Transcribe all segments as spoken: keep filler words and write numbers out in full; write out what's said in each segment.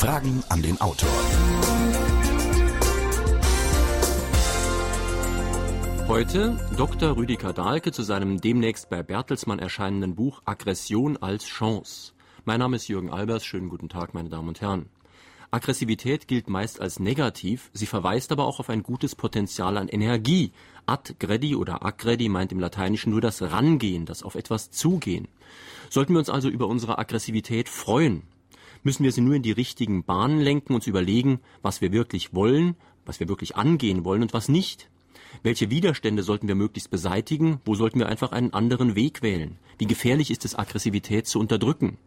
Fragen an den Autor. Heute Doktor Rüdiger Dahlke zu seinem demnächst bei Bertelsmann erscheinenden Buch Aggression als Chance. Mein Name ist Jürgen Albers, schönen guten Tag, meine Damen und Herren. Aggressivität gilt meist als negativ, sie verweist aber auch auf ein gutes Potenzial an Energie. Adgredi oder aggredi meint im Lateinischen nur das Rangehen, das auf etwas Zugehen. Sollten wir uns also über unsere Aggressivität freuen? Müssen wir sie nur in die richtigen Bahnen lenken, uns überlegen, was wir wirklich wollen, was wir wirklich angehen wollen und was nicht? Welche Widerstände sollten wir möglichst beseitigen? Wo sollten wir einfach einen anderen Weg wählen? Wie gefährlich ist es, Aggressivität zu unterdrücken?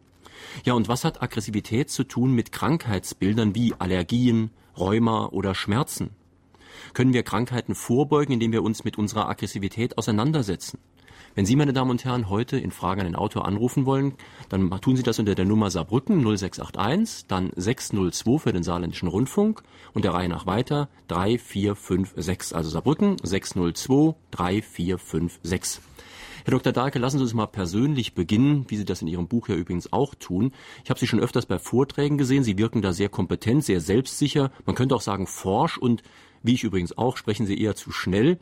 Ja, und was hat Aggressivität zu tun mit Krankheitsbildern wie Allergien, Rheuma oder Schmerzen? Können wir Krankheiten vorbeugen, indem wir uns mit unserer Aggressivität auseinandersetzen? Wenn Sie, meine Damen und Herren, heute in Fragen an den Autor anrufen wollen, dann tun Sie das unter der Nummer Saarbrücken null sechs acht eins, dann sechs null zwei für den Saarländischen Rundfunk und der Reihe nach weiter drei vier fünf sechs, also Saarbrücken sechs null zwei drei vier fünf sechs. Herr Doktor Dahlke, lassen Sie uns mal persönlich beginnen, wie Sie das in Ihrem Buch ja übrigens auch tun. Ich habe Sie schon öfters bei Vorträgen gesehen. Sie wirken da sehr kompetent, sehr selbstsicher. Man könnte auch sagen forsch und, wie ich übrigens auch, sprechen Sie eher zu schnell.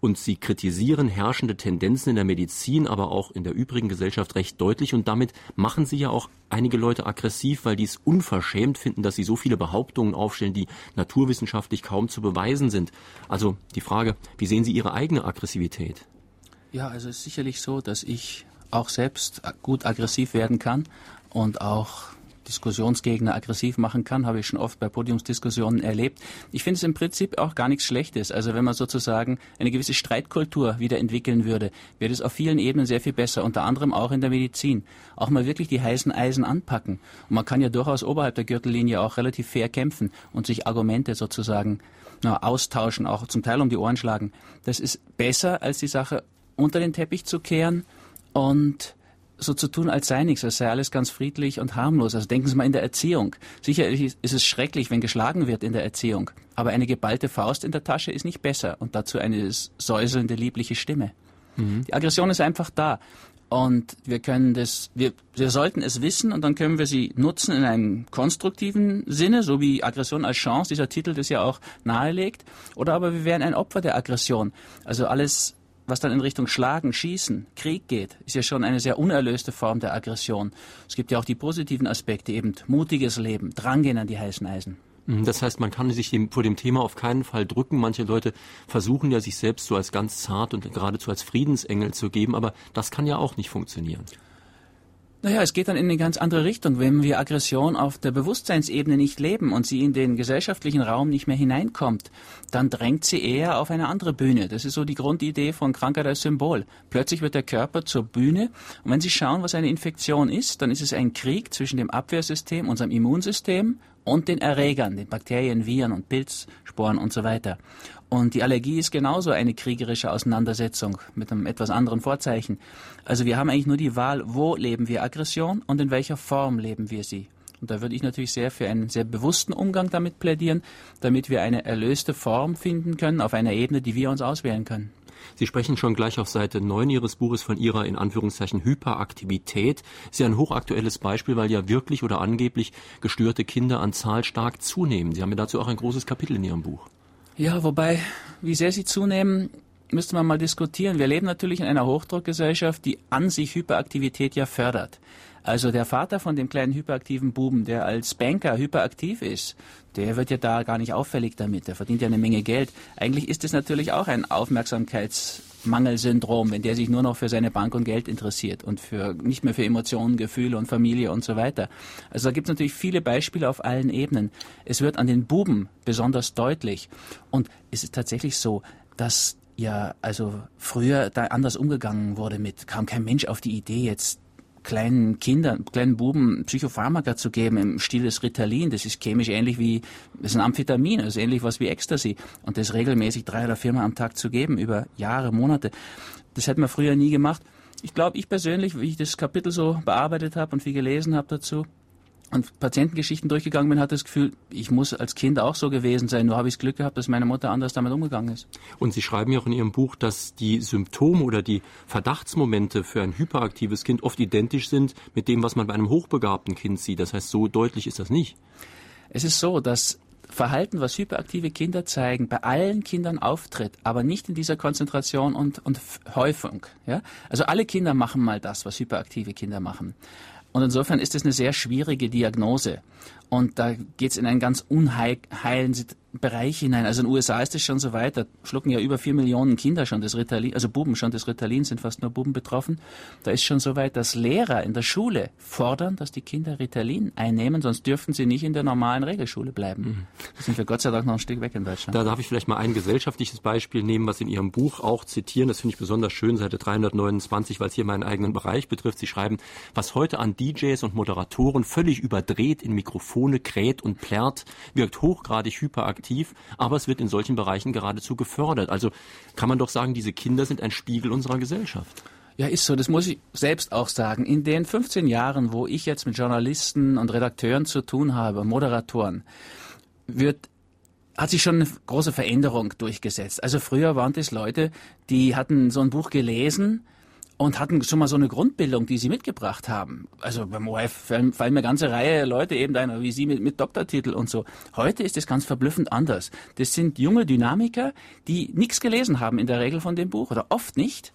Und Sie kritisieren herrschende Tendenzen in der Medizin, aber auch in der übrigen Gesellschaft recht deutlich. Und damit machen Sie ja auch einige Leute aggressiv, weil die es unverschämt finden, dass Sie so viele Behauptungen aufstellen, die naturwissenschaftlich kaum zu beweisen sind. Also die Frage, wie sehen Sie Ihre eigene Aggressivität? Ja, also es ist sicherlich so, dass ich auch selbst gut aggressiv werden kann und auch Diskussionsgegner aggressiv machen kann, habe ich schon oft bei Podiumsdiskussionen erlebt. Ich finde es im Prinzip auch gar nichts Schlechtes. Also wenn man sozusagen eine gewisse Streitkultur wieder entwickeln würde, wäre es auf vielen Ebenen sehr viel besser, unter anderem auch in der Medizin. Auch mal wirklich die heißen Eisen anpacken. Und man kann ja durchaus oberhalb der Gürtellinie auch relativ fair kämpfen und sich Argumente sozusagen na, austauschen, auch zum Teil um die Ohren schlagen. Das ist besser, als die Sache unter den Teppich zu kehren und so zu tun, als sei nichts, als sei alles ganz friedlich und harmlos. Also denken Sie mal in der Erziehung. Sicherlich ist es schrecklich, wenn geschlagen wird in der Erziehung, aber eine geballte Faust in der Tasche ist nicht besser und dazu eine säuselnde, liebliche Stimme. Mhm. Die Aggression ist einfach da und wir können das, wir, wir sollten es wissen und dann können wir sie nutzen in einem konstruktiven Sinne, so wie Aggression als Chance, dieser Titel das ja auch nahelegt, oder aber wir werden ein Opfer der Aggression. Also alles, was dann in Richtung Schlagen, Schießen, Krieg geht, ist ja schon eine sehr unerlöste Form der Aggression. Es gibt ja auch die positiven Aspekte, eben mutiges Leben, drangehen an die heißen Eisen. Das heißt, man kann sich dem, vor dem Thema auf keinen Fall drücken. Manche Leute versuchen ja, sich selbst so als ganz zart und geradezu als Friedensengel zu geben, aber das kann ja auch nicht funktionieren. Naja, es geht dann in eine ganz andere Richtung, wenn wir Aggression auf der Bewusstseinsebene nicht leben und sie in den gesellschaftlichen Raum nicht mehr hineinkommt, dann drängt sie eher auf eine andere Bühne. Das ist so die Grundidee von Krankheit als Symbol. Plötzlich wird der Körper zur Bühne und wenn Sie schauen, was eine Infektion ist, dann ist es ein Krieg zwischen dem Abwehrsystem, unserem Immunsystem und den Erregern, den Bakterien, Viren und Pilzsporen und so weiter. Und die Allergie ist genauso eine kriegerische Auseinandersetzung mit einem etwas anderen Vorzeichen. Also wir haben eigentlich nur die Wahl, wo leben wir Aggression und in welcher Form leben wir sie. Und da würde ich natürlich sehr für einen sehr bewussten Umgang damit plädieren, damit wir eine erlöste Form finden können auf einer Ebene, die wir uns auswählen können. Sie sprechen schon gleich auf Seite neun Ihres Buches von Ihrer, in Anführungszeichen, Hyperaktivität. Ist ja ein hochaktuelles Beispiel, weil ja wirklich oder angeblich gestörte Kinder an Zahl stark zunehmen. Sie haben ja dazu auch ein großes Kapitel in Ihrem Buch. Ja, wobei, wie sehr sie zunehmen, müsste man mal diskutieren. Wir leben natürlich in einer Hochdruckgesellschaft, die an sich Hyperaktivität ja fördert. Also der Vater von dem kleinen hyperaktiven Buben, der als Banker hyperaktiv ist, der wird ja da gar nicht auffällig damit. Der verdient ja eine Menge Geld. Eigentlich ist es natürlich auch ein Aufmerksamkeitsmangelsyndrom, wenn der sich nur noch für seine Bank und Geld interessiert und für nicht mehr für Emotionen, Gefühle und Familie und so weiter. Also da gibt es natürlich viele Beispiele auf allen Ebenen. Es wird an den Buben besonders deutlich. Und es ist tatsächlich so, dass ja also früher da anders umgegangen wurde mit, kam kein Mensch auf die Idee, jetzt kleinen Kindern, kleinen Buben Psychopharmaka zu geben im Stil des Ritalin. Das ist chemisch ähnlich wie, das ist ein Amphetamin, das ist ähnlich was wie Ecstasy. Und das regelmäßig drei oder viermal am Tag zu geben, über Jahre, Monate. Das hätte man früher nie gemacht. Ich glaube, ich persönlich, wie ich das Kapitel so bearbeitet habe und viel gelesen habe dazu und Patientengeschichten durchgegangen bin, hatte das Gefühl, ich muss als Kind auch so gewesen sein. Nur habe ich das Glück gehabt, dass meine Mutter anders damit umgegangen ist. Und Sie schreiben ja auch in Ihrem Buch, dass die Symptome oder die Verdachtsmomente für ein hyperaktives Kind oft identisch sind mit dem, was man bei einem hochbegabten Kind sieht. Das heißt, so deutlich ist das nicht. Es ist so, dass Verhalten, was hyperaktive Kinder zeigen, bei allen Kindern auftritt, aber nicht in dieser Konzentration und, und Häufung. Ja? Also alle Kinder machen mal das, was hyperaktive Kinder machen. Und insofern ist es eine sehr schwierige Diagnose. Und da geht es in einen ganz unheilen Bereich hinein. Also in den U S A ist es schon so weit, da schlucken ja über vier Millionen Kinder schon das Ritalin, also Buben schon das Ritalin, sind fast nur Buben betroffen. Da ist schon so weit, dass Lehrer in der Schule fordern, dass die Kinder Ritalin einnehmen, sonst dürfen sie nicht in der normalen Regelschule bleiben. Da sind wir Gott sei Dank noch ein Stück weg in Deutschland. Da darf ich vielleicht mal ein gesellschaftliches Beispiel nehmen, was Sie in Ihrem Buch auch zitieren. Das finde ich besonders schön, Seite dreihundertneunundzwanzig, weil es hier meinen eigenen Bereich betrifft. Sie schreiben, was heute an D Js und Moderatoren völlig überdreht in Mikrofonen kräht und plärrt, wirkt hochgradig hyperaktiv, aber es wird in solchen Bereichen geradezu gefördert. Also kann man doch sagen, diese Kinder sind ein Spiegel unserer Gesellschaft. Ja, ist so. Das muss ich selbst auch sagen. In den fünfzehn Jahren, wo ich jetzt mit Journalisten und Redakteuren zu tun habe, Moderatoren, wird hat sich schon eine große Veränderung durchgesetzt. Also früher waren das Leute, die hatten so ein Buch gelesen, und hatten schon mal so eine Grundbildung, die sie mitgebracht haben. Also beim O R F fallen mir eine ganze Reihe Leute eben da, wie Sie mit, mit Doktortitel und so. Heute ist das ganz verblüffend anders. Das sind junge Dynamiker, die nichts gelesen haben in der Regel von dem Buch oder oft nicht.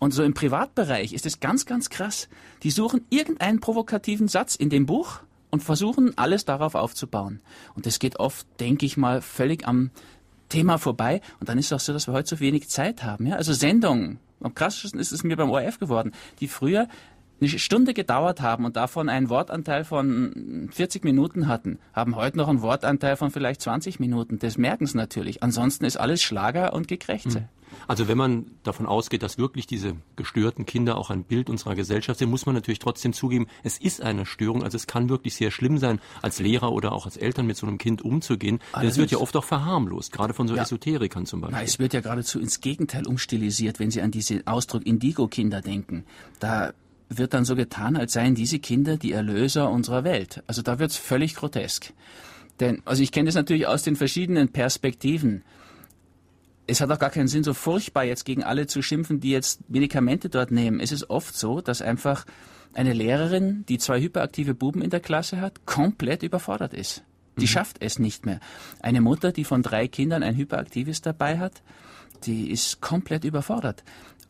Und so im Privatbereich ist das ganz, ganz krass. Die suchen irgendeinen provokativen Satz in dem Buch und versuchen, alles darauf aufzubauen. Und das geht oft, denke ich mal, völlig am Thema vorbei. Und dann ist es auch so, dass wir heute so wenig Zeit haben. Ja? Also Sendungen. Am krassesten ist es mir beim O R F geworden, die früher eine Stunde gedauert haben und davon einen Wortanteil von vierzig Minuten hatten, haben heute noch einen Wortanteil von vielleicht zwanzig Minuten. Das merken sie natürlich. Ansonsten ist alles Schlager und Gekrächze. Also wenn man davon ausgeht, dass wirklich diese gestörten Kinder auch ein Bild unserer Gesellschaft sind, muss man natürlich trotzdem zugeben, es ist eine Störung. Also es kann wirklich sehr schlimm sein, als Lehrer oder auch als Eltern mit so einem Kind umzugehen. Denn es wird ja oft auch verharmlost, gerade von so ja. Esoterikern zum Beispiel. Na, es wird ja geradezu ins Gegenteil umstilisiert, wenn Sie an diesen Ausdruck Indigo-Kinder denken. Da wird dann so getan, als seien diese Kinder die Erlöser unserer Welt. Also da wird's völlig grotesk. Denn, also ich kenne das natürlich aus den verschiedenen Perspektiven. Es hat auch gar keinen Sinn, so furchtbar jetzt gegen alle zu schimpfen, die jetzt Medikamente dort nehmen. Es ist oft so, dass einfach eine Lehrerin, die zwei hyperaktive Buben in der Klasse hat, komplett überfordert ist. Die mhm. schafft es nicht mehr. Eine Mutter, die von drei Kindern ein Hyperaktives dabei hat, die ist komplett überfordert.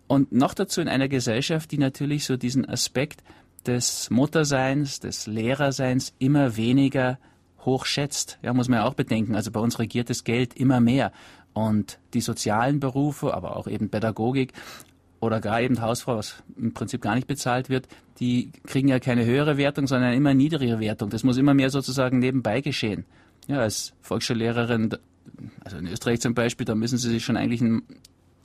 Und noch dazu in einer Gesellschaft, die natürlich so diesen Aspekt des Mutterseins, des Lehrerseins immer weniger hochschätzt. Ja, muss man ja auch bedenken. Also bei uns regiert das Geld immer mehr. Und die sozialen Berufe, aber auch eben Pädagogik oder gar eben Hausfrau, was im Prinzip gar nicht bezahlt wird, die kriegen ja keine höhere Wertung, sondern eine immer niedrigere Wertung. Das muss immer mehr sozusagen nebenbei geschehen. Ja, als Volksschullehrerin, also in Österreich zum Beispiel, da müssen sie sich schon eigentlich einen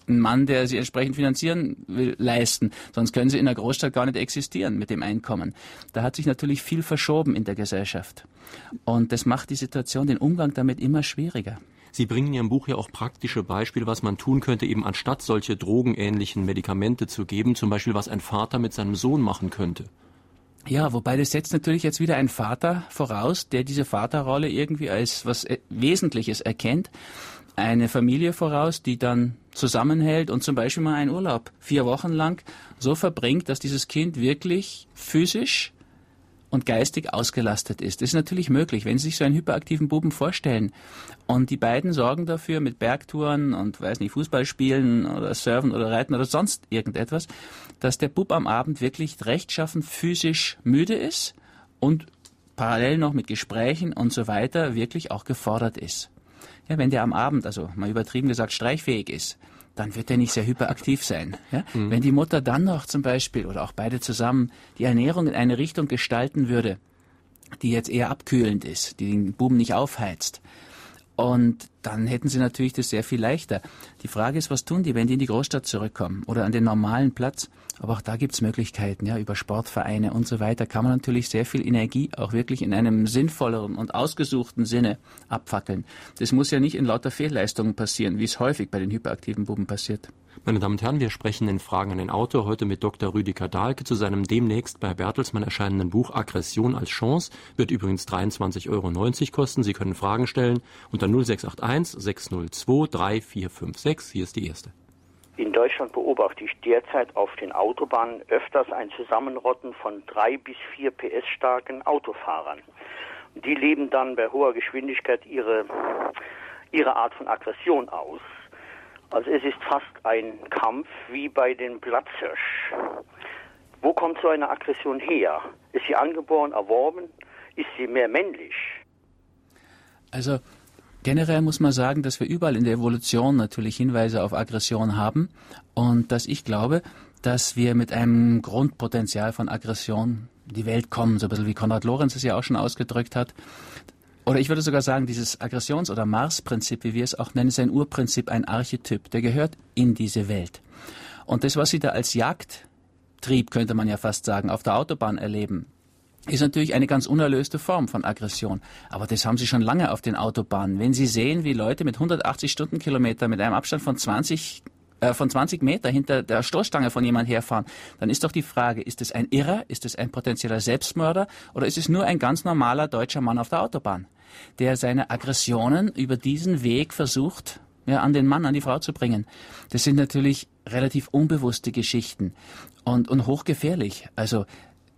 Ein Mann, der sie entsprechend finanzieren will, leisten. Sonst können sie in der Großstadt gar nicht existieren mit dem Einkommen. Da hat sich natürlich viel verschoben in der Gesellschaft. Und das macht die Situation, den Umgang damit immer schwieriger. Sie bringen in Ihrem Buch ja auch praktische Beispiele, was man tun könnte, eben anstatt solche drogenähnlichen Medikamente zu geben, zum Beispiel was ein Vater mit seinem Sohn machen könnte. Ja, wobei das setzt natürlich jetzt wieder einen Vater voraus, der diese Vaterrolle irgendwie als was Wesentliches erkennt. Eine Familie voraus, die dann zusammenhält und zum Beispiel mal einen Urlaub vier Wochen lang so verbringt, dass dieses Kind wirklich physisch und geistig ausgelastet ist. Das ist natürlich möglich, wenn Sie sich so einen hyperaktiven Buben vorstellen. Und die beiden sorgen dafür mit Bergtouren und, weiß nicht, Fußballspielen oder Surfen oder Reiten oder sonst irgendetwas, dass der Bub am Abend wirklich rechtschaffen physisch müde ist und parallel noch mit Gesprächen und so weiter wirklich auch gefordert ist. Ja, wenn der am Abend, also mal übertrieben gesagt, streichfähig ist, dann wird er nicht sehr hyperaktiv sein. Ja? Mhm. Wenn die Mutter dann noch zum Beispiel oder auch beide zusammen die Ernährung in eine Richtung gestalten würde, die jetzt eher abkühlend ist, die den Buben nicht aufheizt, und dann hätten sie natürlich das sehr viel leichter. Die Frage ist, was tun die, wenn die in die Großstadt zurückkommen oder an den normalen Platz? Aber auch da gibt's Möglichkeiten, ja, über Sportvereine und so weiter kann man natürlich sehr viel Energie auch wirklich in einem sinnvolleren und ausgesuchten Sinne abfackeln. Das muss ja nicht in lauter Fehlleistungen passieren, wie es häufig bei den hyperaktiven Buben passiert. Meine Damen und Herren, wir sprechen in Fragen an den Autor heute mit Doktor Rüdiger Dahlke zu seinem demnächst bei Bertelsmann erscheinenden Buch Aggression als Chance. Wird übrigens dreiundzwanzig Euro neunzig kosten. Sie können Fragen stellen unter null sechs acht eins sechs null zwei drei vier fünf sechs. Hier ist die erste. In Deutschland beobachte ich derzeit auf den Autobahnen öfters ein Zusammenrotten von drei bis vier P S starken Autofahrern. die leben dann bei hoher Geschwindigkeit ihre, ihre Art von Aggression aus. Also es ist fast ein Kampf wie bei den Platzhirsch. Wo kommt so eine Aggression her? Ist sie angeboren, erworben? Ist sie mehr männlich? Also generell muss man sagen, dass wir überall in der Evolution natürlich Hinweise auf Aggression haben und dass ich glaube, dass wir mit einem Grundpotenzial von Aggression in die Welt kommen, so ein bisschen wie Konrad Lorenz es ja auch schon ausgedrückt hat. Oder ich würde sogar sagen, dieses Aggressions- oder Mars-Prinzip, wie wir es auch nennen, ist ein Urprinzip, ein Archetyp, der gehört in diese Welt. Und das, was Sie da als Jagdtrieb, könnte man ja fast sagen, auf der Autobahn erleben, ist natürlich eine ganz unerlöste Form von Aggression. Aber das haben Sie schon lange auf den Autobahnen. Wenn Sie sehen, wie Leute mit hundertachtzig Stundenkilometer mit einem Abstand von zwanzig, äh, von zwanzig Meter hinter der Stoßstange von jemand herfahren, dann ist doch die Frage, ist es ein Irrer, ist es ein potenzieller Selbstmörder oder ist es nur ein ganz normaler deutscher Mann auf der Autobahn, der seine Aggressionen über diesen Weg versucht, ja, an den Mann, an die Frau zu bringen. Das sind natürlich relativ unbewusste Geschichten und, und hochgefährlich. Also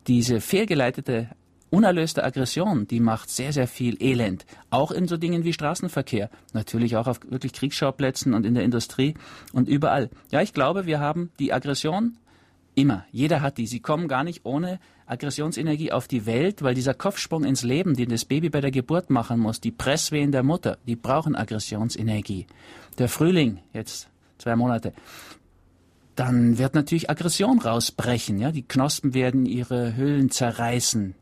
diese fehlgeleitete, unerlöste Aggression, die macht sehr, sehr viel Elend. Auch in so Dingen wie Straßenverkehr. Natürlich auch auf wirklich Kriegsschauplätzen und in der Industrie und überall. Ja, ich glaube, wir haben die Aggression immer. Jeder hat die. Sie kommen gar nicht ohne Aggressionsenergie auf die Welt, weil dieser Kopfsprung ins Leben, den das Baby bei der Geburt machen muss, die Presswehen der Mutter, die brauchen Aggressionsenergie. Der Frühling, jetzt zwei Monate, dann wird natürlich Aggression rausbrechen. Ja? Die Knospen werden ihre Hüllen zerreißen,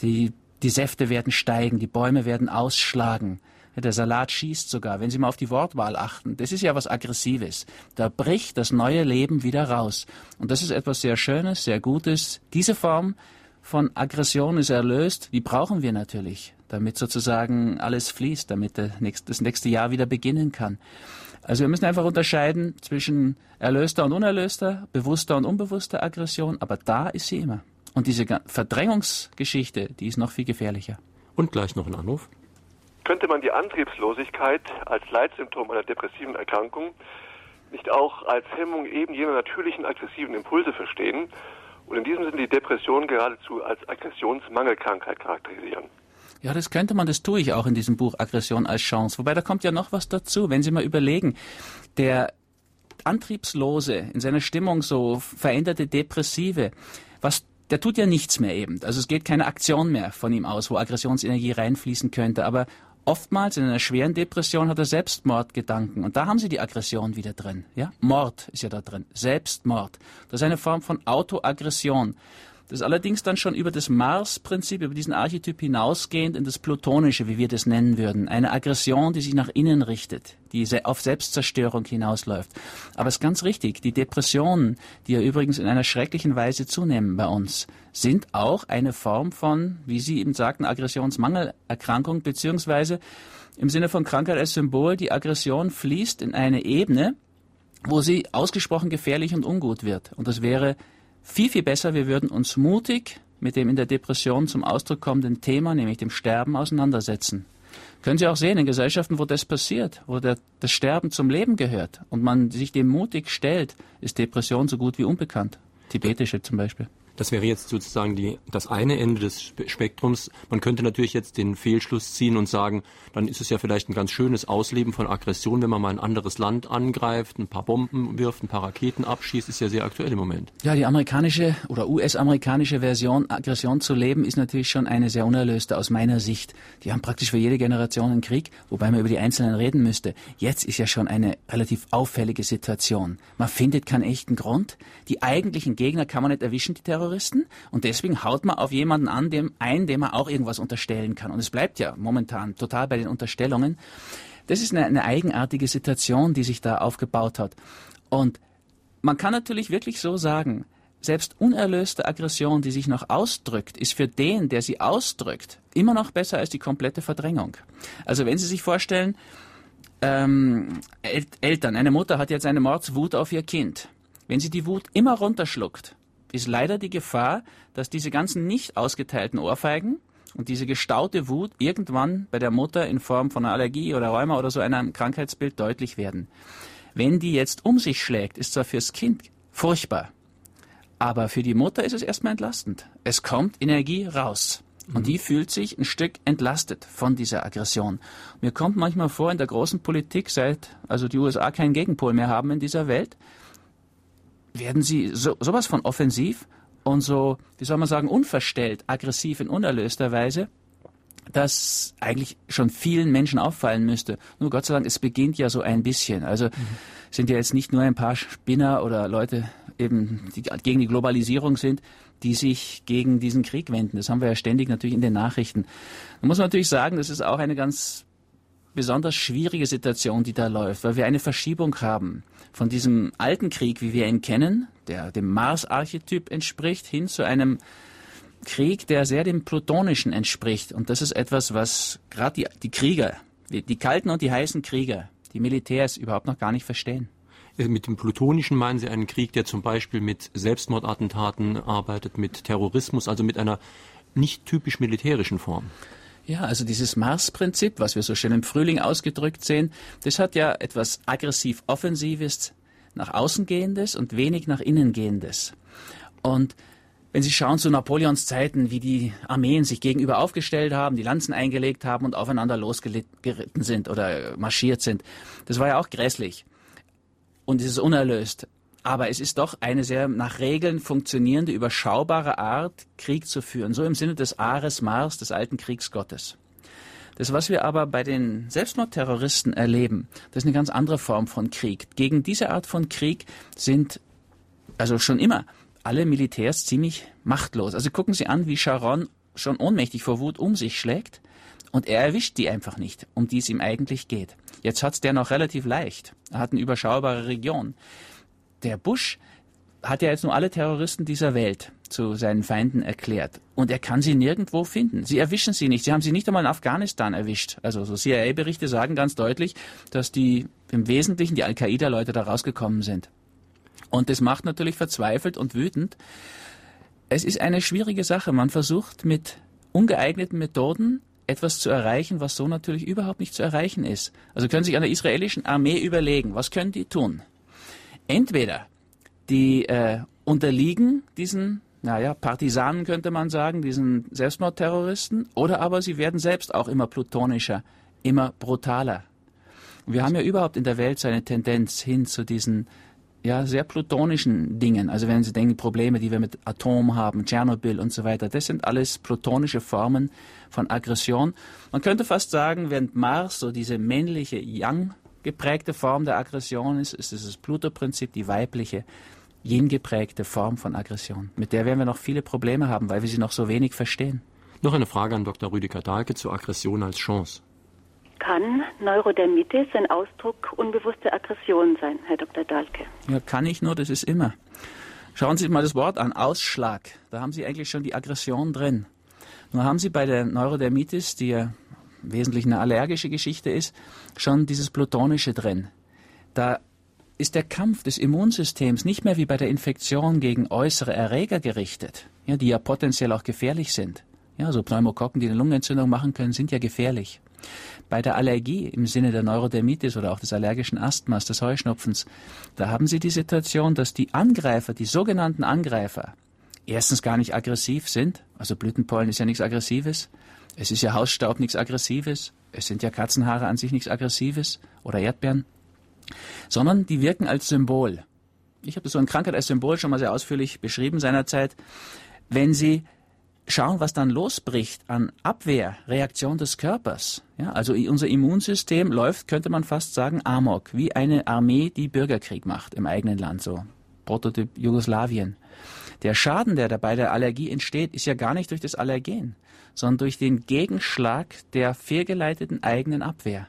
die, die Säfte werden steigen, die Bäume werden ausschlagen, ja, der Salat schießt sogar. Wenn Sie mal auf die Wortwahl achten, das ist ja was Aggressives. Da bricht das neue Leben wieder raus. Und das ist etwas sehr Schönes, sehr Gutes. Diese Form von Aggression ist erlöst, die brauchen wir natürlich, damit sozusagen alles fließt, damit der nächste, das nächste Jahr wieder beginnen kann. Also wir müssen einfach unterscheiden zwischen erlöster und unerlöster, bewusster und unbewusster Aggression, aber da ist sie immer. Und diese Verdrängungsgeschichte, die ist noch viel gefährlicher. Und gleich noch ein Anruf. Könnte man die Antriebslosigkeit als Leitsymptom einer depressiven Erkrankung nicht auch als Hemmung eben jener natürlichen aggressiven Impulse verstehen und in diesem Sinne die Depression geradezu als Aggressionsmangelkrankheit charakterisieren? Ja, das könnte man, das tue ich auch in diesem Buch Aggression als Chance. Wobei, da kommt ja noch was dazu, wenn Sie mal überlegen. Der Antriebslose, in seiner Stimmung so veränderte Depressive, was, der tut ja nichts mehr eben. Also es geht keine Aktion mehr von ihm aus, wo Aggressionsenergie reinfließen könnte. Aber oftmals in einer schweren Depression hat er Selbstmordgedanken. Und da haben Sie die Aggression wieder drin. Ja? Mord ist ja da drin. Selbstmord. Das ist eine Form von Autoaggression. Das ist allerdings dann schon über das Mars-Prinzip, über diesen Archetyp hinausgehend in das Plutonische, wie wir das nennen würden. Eine Aggression, die sich nach innen richtet, die auf Selbstzerstörung hinausläuft. Aber es ist ganz richtig, die Depressionen, die ja übrigens in einer schrecklichen Weise zunehmen bei uns, sind auch eine Form von, wie Sie eben sagten, Aggressionsmangelerkrankung, beziehungsweise im Sinne von Krankheit als Symbol, die Aggression fließt in eine Ebene, wo sie ausgesprochen gefährlich und ungut wird. Und das wäre viel, viel besser, wir würden uns mutig mit dem in der Depression zum Ausdruck kommenden Thema, nämlich dem Sterben, auseinandersetzen. Können Sie auch sehen, in Gesellschaften, wo das passiert, wo der, das Sterben zum Leben gehört und man sich dem mutig stellt, ist Depression so gut wie unbekannt. Tibetische zum Beispiel. Das wäre jetzt sozusagen die, das eine Ende des Spektrums. Man könnte natürlich jetzt den Fehlschluss ziehen und sagen, dann ist es ja vielleicht ein ganz schönes Ausleben von Aggression, wenn man mal ein anderes Land angreift, ein paar Bomben wirft, ein paar Raketen abschießt, ist ja sehr aktuell im Moment. Ja, die amerikanische oder U S-amerikanische Version, Aggression zu leben, ist natürlich schon eine sehr unerlöste aus meiner Sicht. Die haben praktisch für jede Generation einen Krieg, wobei man über die Einzelnen reden müsste. Jetzt ist ja schon eine relativ auffällige Situation. Man findet keinen echten Grund. Die eigentlichen Gegner kann man nicht erwischen, die Terroristen. Und deswegen haut man auf jemanden an, dem ein, dem man auch irgendwas unterstellen kann. Und es bleibt ja momentan total bei den Unterstellungen. Das ist eine, eine eigenartige Situation, die sich da aufgebaut hat. Und man kann natürlich wirklich so sagen, selbst unerlöste Aggression, die sich noch ausdrückt, ist für den, der sie ausdrückt, immer noch besser als die komplette Verdrängung. Also wenn Sie sich vorstellen, ähm, El- Eltern, eine Mutter hat jetzt eine Mordswut auf ihr Kind. Wenn sie die Wut immer runterschluckt, ist leider die Gefahr, dass diese ganzen nicht ausgeteilten Ohrfeigen und diese gestaute Wut irgendwann bei der Mutter in Form von einer Allergie oder Rheuma oder so einem Krankheitsbild deutlich werden. Wenn die jetzt um sich schlägt, ist zwar fürs Kind furchtbar, aber für die Mutter ist es erstmal entlastend. Es kommt Energie raus. Und mhm. die fühlt sich ein Stück entlastet von dieser Aggression. Mir kommt manchmal vor, in der großen Politik, seit also die U S A keinen Gegenpol mehr haben in dieser Welt, werden sie so, sowas von offensiv und so, wie soll man sagen, unverstellt, aggressiv in unerlöster Weise, dass eigentlich schon vielen Menschen auffallen müsste. Nur Gott sei Dank, es beginnt ja so ein bisschen. Also mhm. sind ja jetzt nicht nur ein paar Spinner oder Leute, eben, die gegen die Globalisierung sind, die sich gegen diesen Krieg wenden. Das haben wir ja ständig natürlich in den Nachrichten. Da muss man natürlich sagen, das ist auch eine ganz besonders schwierige Situation, die da läuft, weil wir eine Verschiebung haben von diesem alten Krieg, wie wir ihn kennen, der dem Mars-Archetyp entspricht, hin zu einem Krieg, der sehr dem Plutonischen entspricht. Und das ist etwas, was gerade die, die Krieger, die kalten und die heißen Krieger, die Militärs überhaupt noch gar nicht verstehen. Mit dem Plutonischen meinen Sie einen Krieg, der zum Beispiel mit Selbstmordattentaten arbeitet, mit Terrorismus, also mit einer nicht typisch militärischen Form? Ja, also dieses Mars-Prinzip, was wir so schön im Frühling ausgedrückt sehen, das hat ja etwas aggressiv-offensives, nach außen gehendes und wenig nach innen gehendes. Und wenn Sie schauen zu Napoleons Zeiten, wie die Armeen sich gegenüber aufgestellt haben, die Lanzen eingelegt haben und aufeinander losgeritten sind oder marschiert sind, das war ja auch grässlich. Und es ist unerlöst. Aber es ist doch eine sehr nach Regeln funktionierende, überschaubare Art, Krieg zu führen. So im Sinne des Ares Mars, des alten Kriegsgottes. Das, was wir aber bei den Selbstmordterroristen erleben, das ist eine ganz andere Form von Krieg. Gegen diese Art von Krieg sind, also schon immer, alle Militärs ziemlich machtlos. Also gucken Sie an, wie Sharon schon ohnmächtig vor Wut um sich schlägt. Und er erwischt die einfach nicht, um die es ihm eigentlich geht. Jetzt hat's der noch relativ leicht. Er hat eine überschaubare Region. Der Bush hat ja jetzt nur alle Terroristen dieser Welt zu seinen Feinden erklärt. Und er kann sie nirgendwo finden. Sie erwischen sie nicht. Sie haben sie nicht einmal in Afghanistan erwischt. Also so C I A-Berichte sagen ganz deutlich, dass die im Wesentlichen die Al-Qaida-Leute da rausgekommen sind. Und das macht natürlich verzweifelt und wütend. Es ist eine schwierige Sache. Man versucht mit ungeeigneten Methoden etwas zu erreichen, was so natürlich überhaupt nicht zu erreichen ist. Also können Sie sich an der israelischen Armee überlegen, was können die tun? Entweder die äh, unterliegen diesen, naja, Partisanen könnte man sagen, diesen Selbstmordterroristen, oder aber sie werden selbst auch immer plutonischer, immer brutaler. Wir haben ja überhaupt in der Welt so eine Tendenz hin zu diesen ja sehr plutonischen Dingen. Also wenn Sie denken, Probleme, die wir mit Atom haben, Tschernobyl und so weiter, das sind alles plutonische Formen von Aggression. Man könnte fast sagen, während Mars so diese männliche, Yang geprägte Form der Aggression ist, ist es das Pluto-Prinzip, die weibliche, Yin geprägte Form von Aggression. Mit der werden wir noch viele Probleme haben, weil wir sie noch so wenig verstehen. Noch eine Frage an Doktor Rüdiger Dahlke zur Aggression als Chance. Kann Neurodermitis ein Ausdruck unbewusster Aggression sein, Herr Doktor Dahlke? Ja, kann ich nur, das ist immer. Schauen Sie mal das Wort an, Ausschlag. Da haben Sie eigentlich schon die Aggression drin. Nur haben Sie bei der Neurodermitis, die ja im Wesentlichen eine allergische Geschichte ist, schon dieses Plutonische drin. Da ist der Kampf des Immunsystems nicht mehr wie bei der Infektion gegen äußere Erreger gerichtet, ja, die ja potenziell auch gefährlich sind. Ja, so Pneumokokken, die eine Lungenentzündung machen können, sind ja gefährlich. Bei der Allergie im Sinne der Neurodermitis oder auch des allergischen Asthmas, des Heuschnupfens, da haben Sie die Situation, dass die Angreifer, die sogenannten Angreifer, erstens gar nicht aggressiv sind. Also Blütenpollen ist ja nichts Aggressives. Es ist ja Hausstaub nichts Aggressives. Es sind ja Katzenhaare an sich nichts Aggressives oder Erdbeeren. Sondern die wirken als Symbol. Ich habe das so in Krankheit als Symbol schon mal sehr ausführlich beschrieben seinerzeit. Wenn Sie schauen, was dann losbricht an Abwehrreaktion des Körpers. Ja, also unser Immunsystem läuft, könnte man fast sagen, amok, wie eine Armee, die Bürgerkrieg macht im eigenen Land, so Prototyp Jugoslawien. Der Schaden, der dabei der Allergie entsteht, ist ja gar nicht durch das Allergen, sondern durch den Gegenschlag der fehlgeleiteten eigenen Abwehr.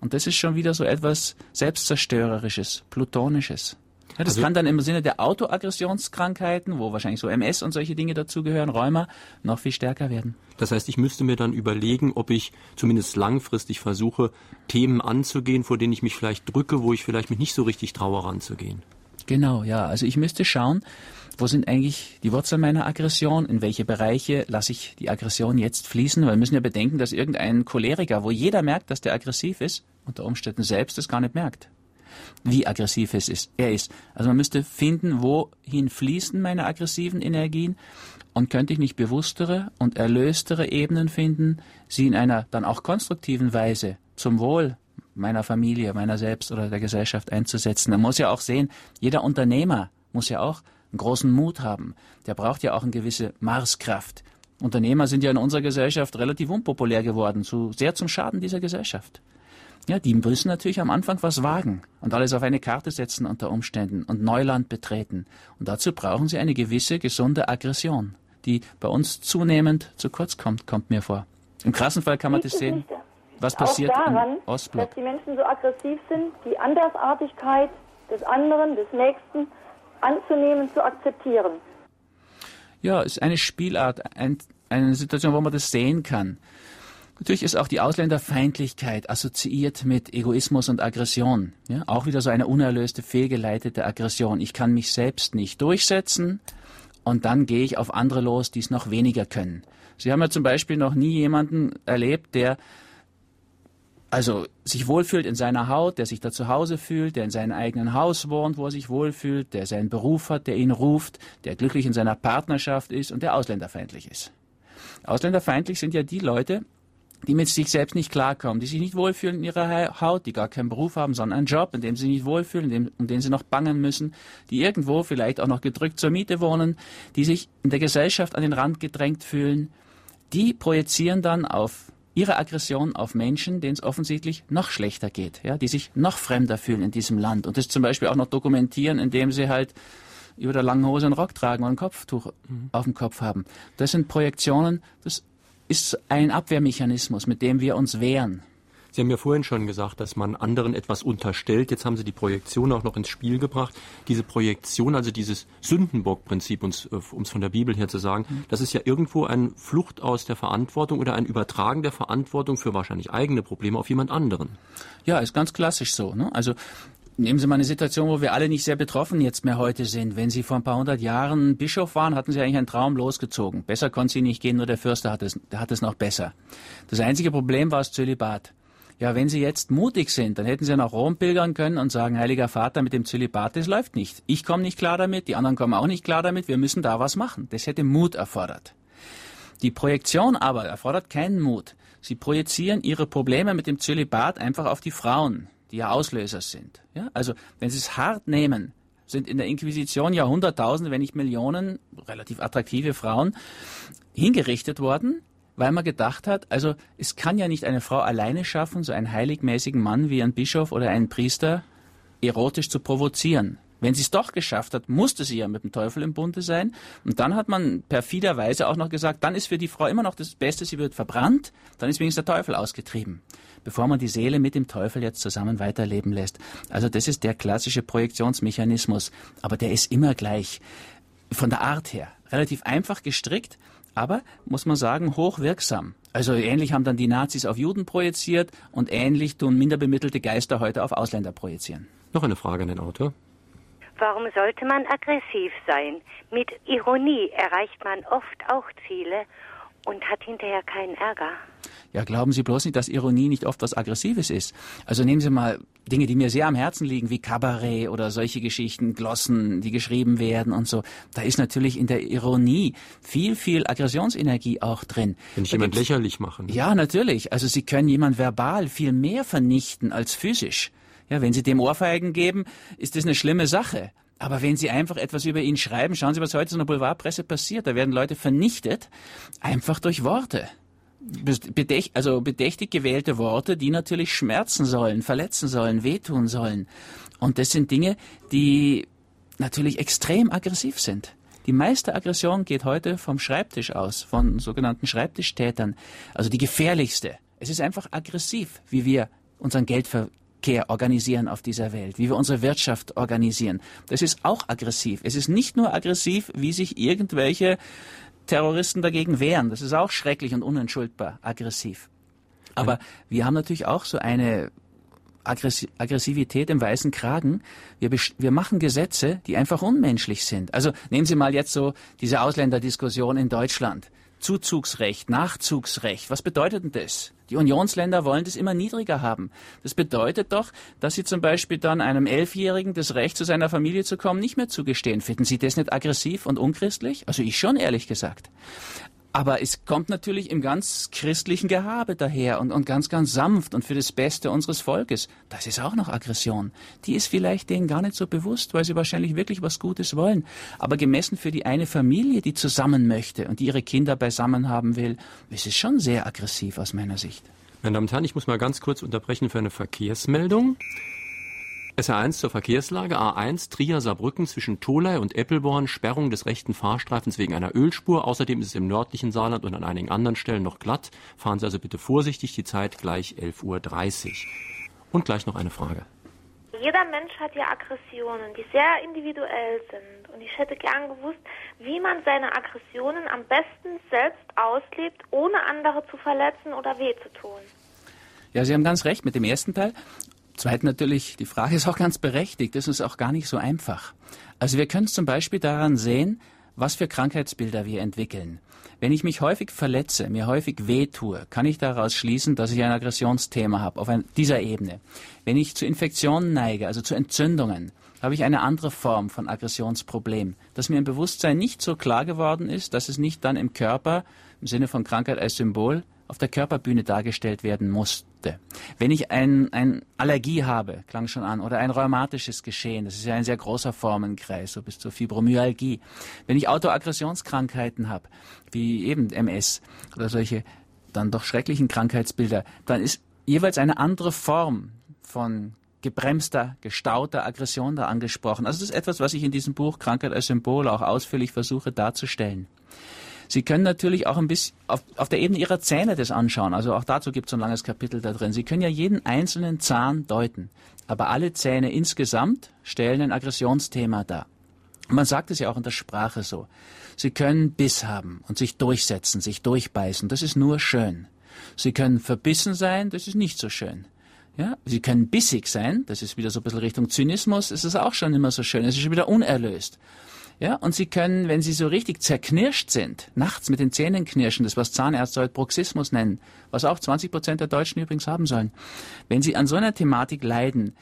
Und das ist schon wieder so etwas Selbstzerstörerisches, Plutonisches. Ja, das also, kann dann im Sinne der Autoaggressionskrankheiten, wo wahrscheinlich so M S und solche Dinge dazugehören, Rheuma, noch viel stärker werden. Das heißt, ich müsste mir dann überlegen, ob ich zumindest langfristig versuche, Themen anzugehen, vor denen ich mich vielleicht drücke, wo ich vielleicht mich nicht so richtig traue, ranzugehen. Genau, ja. Also ich müsste schauen, wo sind eigentlich die Wurzeln meiner Aggression, in welche Bereiche lasse ich die Aggression jetzt fließen, weil wir müssen ja bedenken, dass irgendein Choleriker, wo jeder merkt, dass der aggressiv ist, unter Umständen selbst das gar nicht merkt. wie aggressiv es ist, er ist. Also man müsste finden, wohin fließen meine aggressiven Energien und könnte ich nicht bewusstere und erlöstere Ebenen finden, sie in einer dann auch konstruktiven Weise zum Wohl meiner Familie, meiner selbst oder der Gesellschaft einzusetzen. Man muss ja auch sehen, jeder Unternehmer muss ja auch einen großen Mut haben. Der braucht ja auch eine gewisse Marskraft. Unternehmer sind ja in unserer Gesellschaft relativ unpopulär geworden, zu, sehr zum Schaden dieser Gesellschaft. Ja, die müssen natürlich am Anfang was wagen und alles auf eine Karte setzen unter Umständen und Neuland betreten. Und dazu brauchen sie eine gewisse gesunde Aggression, die bei uns zunehmend zu kurz kommt, kommt mir vor. Im krassen Fall kann man das sehen, was passiert im Ostblock. Dass die Menschen so aggressiv sind, die Andersartigkeit des anderen, des Nächsten anzunehmen, zu akzeptieren. Ja, ist eine Spielart, ein, eine Situation, wo man das sehen kann. Natürlich ist auch die Ausländerfeindlichkeit assoziiert mit Egoismus und Aggression. Ja, auch wieder so eine unerlöste, fehlgeleitete Aggression. Ich kann mich selbst nicht durchsetzen und dann gehe ich auf andere los, die es noch weniger können. Sie haben ja zum Beispiel noch nie jemanden erlebt, der also sich wohlfühlt in seiner Haut, der sich da zu Hause fühlt, der in seinem eigenen Haus wohnt, wo er sich wohlfühlt, der seinen Beruf hat, der ihn ruft, der glücklich in seiner Partnerschaft ist und der ausländerfeindlich ist. Ausländerfeindlich sind ja die Leute, die mit sich selbst nicht klarkommen, die sich nicht wohlfühlen in ihrer Haut, die gar keinen Beruf haben, sondern einen Job, in dem sie nicht wohlfühlen, in dem, um den sie noch bangen müssen, die irgendwo vielleicht auch noch gedrückt zur Miete wohnen, die sich in der Gesellschaft an den Rand gedrängt fühlen. Die projizieren dann auf ihre Aggression auf Menschen, denen es offensichtlich noch schlechter geht, ja, die sich noch fremder fühlen in diesem Land und das zum Beispiel auch noch dokumentieren, indem sie halt über der langen Hose einen Rock tragen und ein Kopftuch mhm. auf dem Kopf haben. Das sind Projektionen, das ist ein Abwehrmechanismus, mit dem wir uns wehren. Sie haben ja vorhin schon gesagt, dass man anderen etwas unterstellt. Jetzt haben Sie die Projektion auch noch ins Spiel gebracht. Diese Projektion, also dieses Sündenbock-Prinzip, um es von der Bibel her zu sagen, mhm. das ist ja irgendwo eine Flucht aus der Verantwortung oder ein Übertragen der Verantwortung für wahrscheinlich eigene Probleme auf jemand anderen. Ja, ist ganz klassisch so, ne? Also nehmen Sie mal eine Situation, wo wir alle nicht sehr betroffen jetzt mehr heute sind. Wenn Sie vor ein paar hundert Jahren Bischof waren, hatten Sie eigentlich einen Traum losgezogen. Besser konnte Sie nicht gehen, nur der Fürster hat es, hat es noch besser. Das einzige Problem war das Zölibat. Ja, wenn Sie jetzt mutig sind, dann hätten Sie nach Rom pilgern können und sagen, Heiliger Vater, mit dem Zölibat, das läuft nicht. Ich komme nicht klar damit, die anderen kommen auch nicht klar damit, wir müssen da was machen. Das hätte Mut erfordert. Die Projektion aber erfordert keinen Mut. Sie projizieren Ihre Probleme mit dem Zölibat einfach auf die Frauen, die ja Auslöser sind. Ja? Also, wenn Sie es hart nehmen, sind in der Inquisition ja Hunderttausende, wenn nicht Millionen, relativ attraktive Frauen hingerichtet worden, weil man gedacht hat, also es kann ja nicht eine Frau alleine schaffen, so einen heiligmäßigen Mann wie einen Bischof oder einen Priester erotisch zu provozieren. Wenn sie es doch geschafft hat, musste sie ja mit dem Teufel im Bunde sein. Und dann hat man perfiderweise auch noch gesagt, dann ist für die Frau immer noch das Beste, sie wird verbrannt, dann ist wenigstens der Teufel ausgetrieben, bevor man die Seele mit dem Teufel jetzt zusammen weiterleben lässt. Also das ist der klassische Projektionsmechanismus, aber der ist immer gleich, von der Art her, relativ einfach gestrickt, aber, muss man sagen, hochwirksam. Also ähnlich haben dann die Nazis auf Juden projiziert und ähnlich tun minderbemittelte Geister heute auf Ausländer projizieren. Noch eine Frage an den Autor. Warum sollte man aggressiv sein? Mit Ironie erreicht man oft auch Ziele und hat hinterher keinen Ärger. Ja, glauben Sie bloß nicht, dass Ironie nicht oft was Aggressives ist. Also nehmen Sie mal Dinge, die mir sehr am Herzen liegen, wie Kabarett oder solche Geschichten, Glossen, die geschrieben werden und so. Da ist natürlich in der Ironie viel, viel Aggressionsenergie auch drin. Wenn ich jemand lächerlich mache. Ja, natürlich. Also Sie können jemand verbal viel mehr vernichten als physisch. Ja, wenn Sie dem Ohrfeigen geben, ist das eine schlimme Sache. Aber wenn Sie einfach etwas über ihn schreiben, schauen Sie, was heute in der Boulevardpresse passiert. Da werden Leute vernichtet, einfach durch Worte. Bedächt, also bedächtig gewählte Worte, die natürlich schmerzen sollen, verletzen sollen, wehtun sollen. Und das sind Dinge, die natürlich extrem aggressiv sind. Die meiste Aggression geht heute vom Schreibtisch aus, von sogenannten Schreibtischtätern. Also die gefährlichste. Es ist einfach aggressiv, wie wir unseren Geldverkehr organisieren auf dieser Welt, wie wir unsere Wirtschaft organisieren. Das ist auch aggressiv. Es ist nicht nur aggressiv, wie sich irgendwelche Terroristen dagegen wehren. Das ist auch schrecklich und unentschuldbar aggressiv. Aber ja, wir haben natürlich auch so eine Aggress- Aggressivität im weißen Kragen. Wir, besch- wir machen Gesetze, die einfach unmenschlich sind. Also nehmen Sie mal jetzt so diese Ausländerdiskussion in Deutschland. Zuzugsrecht, Nachzugsrecht. Was bedeutet denn das? Die Unionsländer wollen das immer niedriger haben. Das bedeutet doch, dass sie zum Beispiel dann einem Elfjährigen das Recht, zu seiner Familie zu kommen, nicht mehr zugestehen. Finden Sie das nicht aggressiv und unchristlich? Also ich schon, ehrlich gesagt. Aber es kommt natürlich im ganz christlichen Gehabe daher und, und ganz, ganz sanft und für das Beste unseres Volkes. Das ist auch noch Aggression. Die ist vielleicht denen gar nicht so bewusst, weil sie wahrscheinlich wirklich was Gutes wollen. Aber gemessen für die eine Familie, die zusammen möchte und die ihre Kinder beisammen haben will, ist es schon sehr aggressiv aus meiner Sicht. Meine Damen und Herren, ich muss mal ganz kurz unterbrechen für eine Verkehrsmeldung. S R eins zur Verkehrslage. A eins Trier-Saarbrücken zwischen Tholey und Eppelborn. Sperrung des rechten Fahrstreifens wegen einer Ölspur. Außerdem ist es im nördlichen Saarland und an einigen anderen Stellen noch glatt. Fahren Sie also bitte vorsichtig. Die Zeit gleich elf Uhr dreißig. Und gleich noch eine Frage. Jeder Mensch hat ja Aggressionen, die sehr individuell sind. Und ich hätte gern gewusst, wie man seine Aggressionen am besten selbst auslebt, ohne andere zu verletzen oder weh zu tun. Ja, Sie haben ganz recht mit dem ersten Teil. Zweitens natürlich, die Frage ist auch ganz berechtigt, das ist auch gar nicht so einfach. Also wir können es zum Beispiel daran sehen, was für Krankheitsbilder wir entwickeln. Wenn ich mich häufig verletze, mir häufig weh tue, kann ich daraus schließen, dass ich ein Aggressionsthema habe, auf ein, dieser Ebene. Wenn ich zu Infektionen neige, also zu Entzündungen, habe ich eine andere Form von Aggressionsproblem, dass mir im Bewusstsein nicht so klar geworden ist, dass es nicht dann im Körper, im Sinne von Krankheit als Symbol, auf der Körperbühne dargestellt werden musste. Wenn ich ein, ein Allergie habe, klang schon an, oder ein rheumatisches Geschehen, das ist ja ein sehr großer Formenkreis, so bis zur Fibromyalgie. Wenn ich Autoaggressionskrankheiten habe, wie eben M S oder solche dann doch schrecklichen Krankheitsbilder, dann ist jeweils eine andere Form von gebremster, gestauter Aggression da angesprochen. Also das ist etwas, was ich in diesem Buch Krankheit als Symbol auch ausführlich versuche darzustellen. Sie können natürlich auch ein bisschen auf, auf der Ebene Ihrer Zähne das anschauen. Also auch dazu gibt es ein langes Kapitel da drin. Sie können ja jeden einzelnen Zahn deuten. Aber alle Zähne insgesamt stellen ein Aggressionsthema dar. Man sagt es ja auch in der Sprache so. Sie können Biss haben und sich durchsetzen, sich durchbeißen. Das ist nur schön. Sie können verbissen sein. Das ist nicht so schön. Ja, sie können bissig sein. Das ist wieder so ein bisschen Richtung Zynismus. Es ist auch schon immer so schön. Es ist schon wieder unerlöst. Ja, und Sie können, wenn Sie so richtig zerknirscht sind, nachts mit den Zähnen knirschen, das was Zahnärzte heute Bruxismus nennen, was auch zwanzig Prozent der Deutschen übrigens haben sollen. Wenn Sie an so einer Thematik leiden,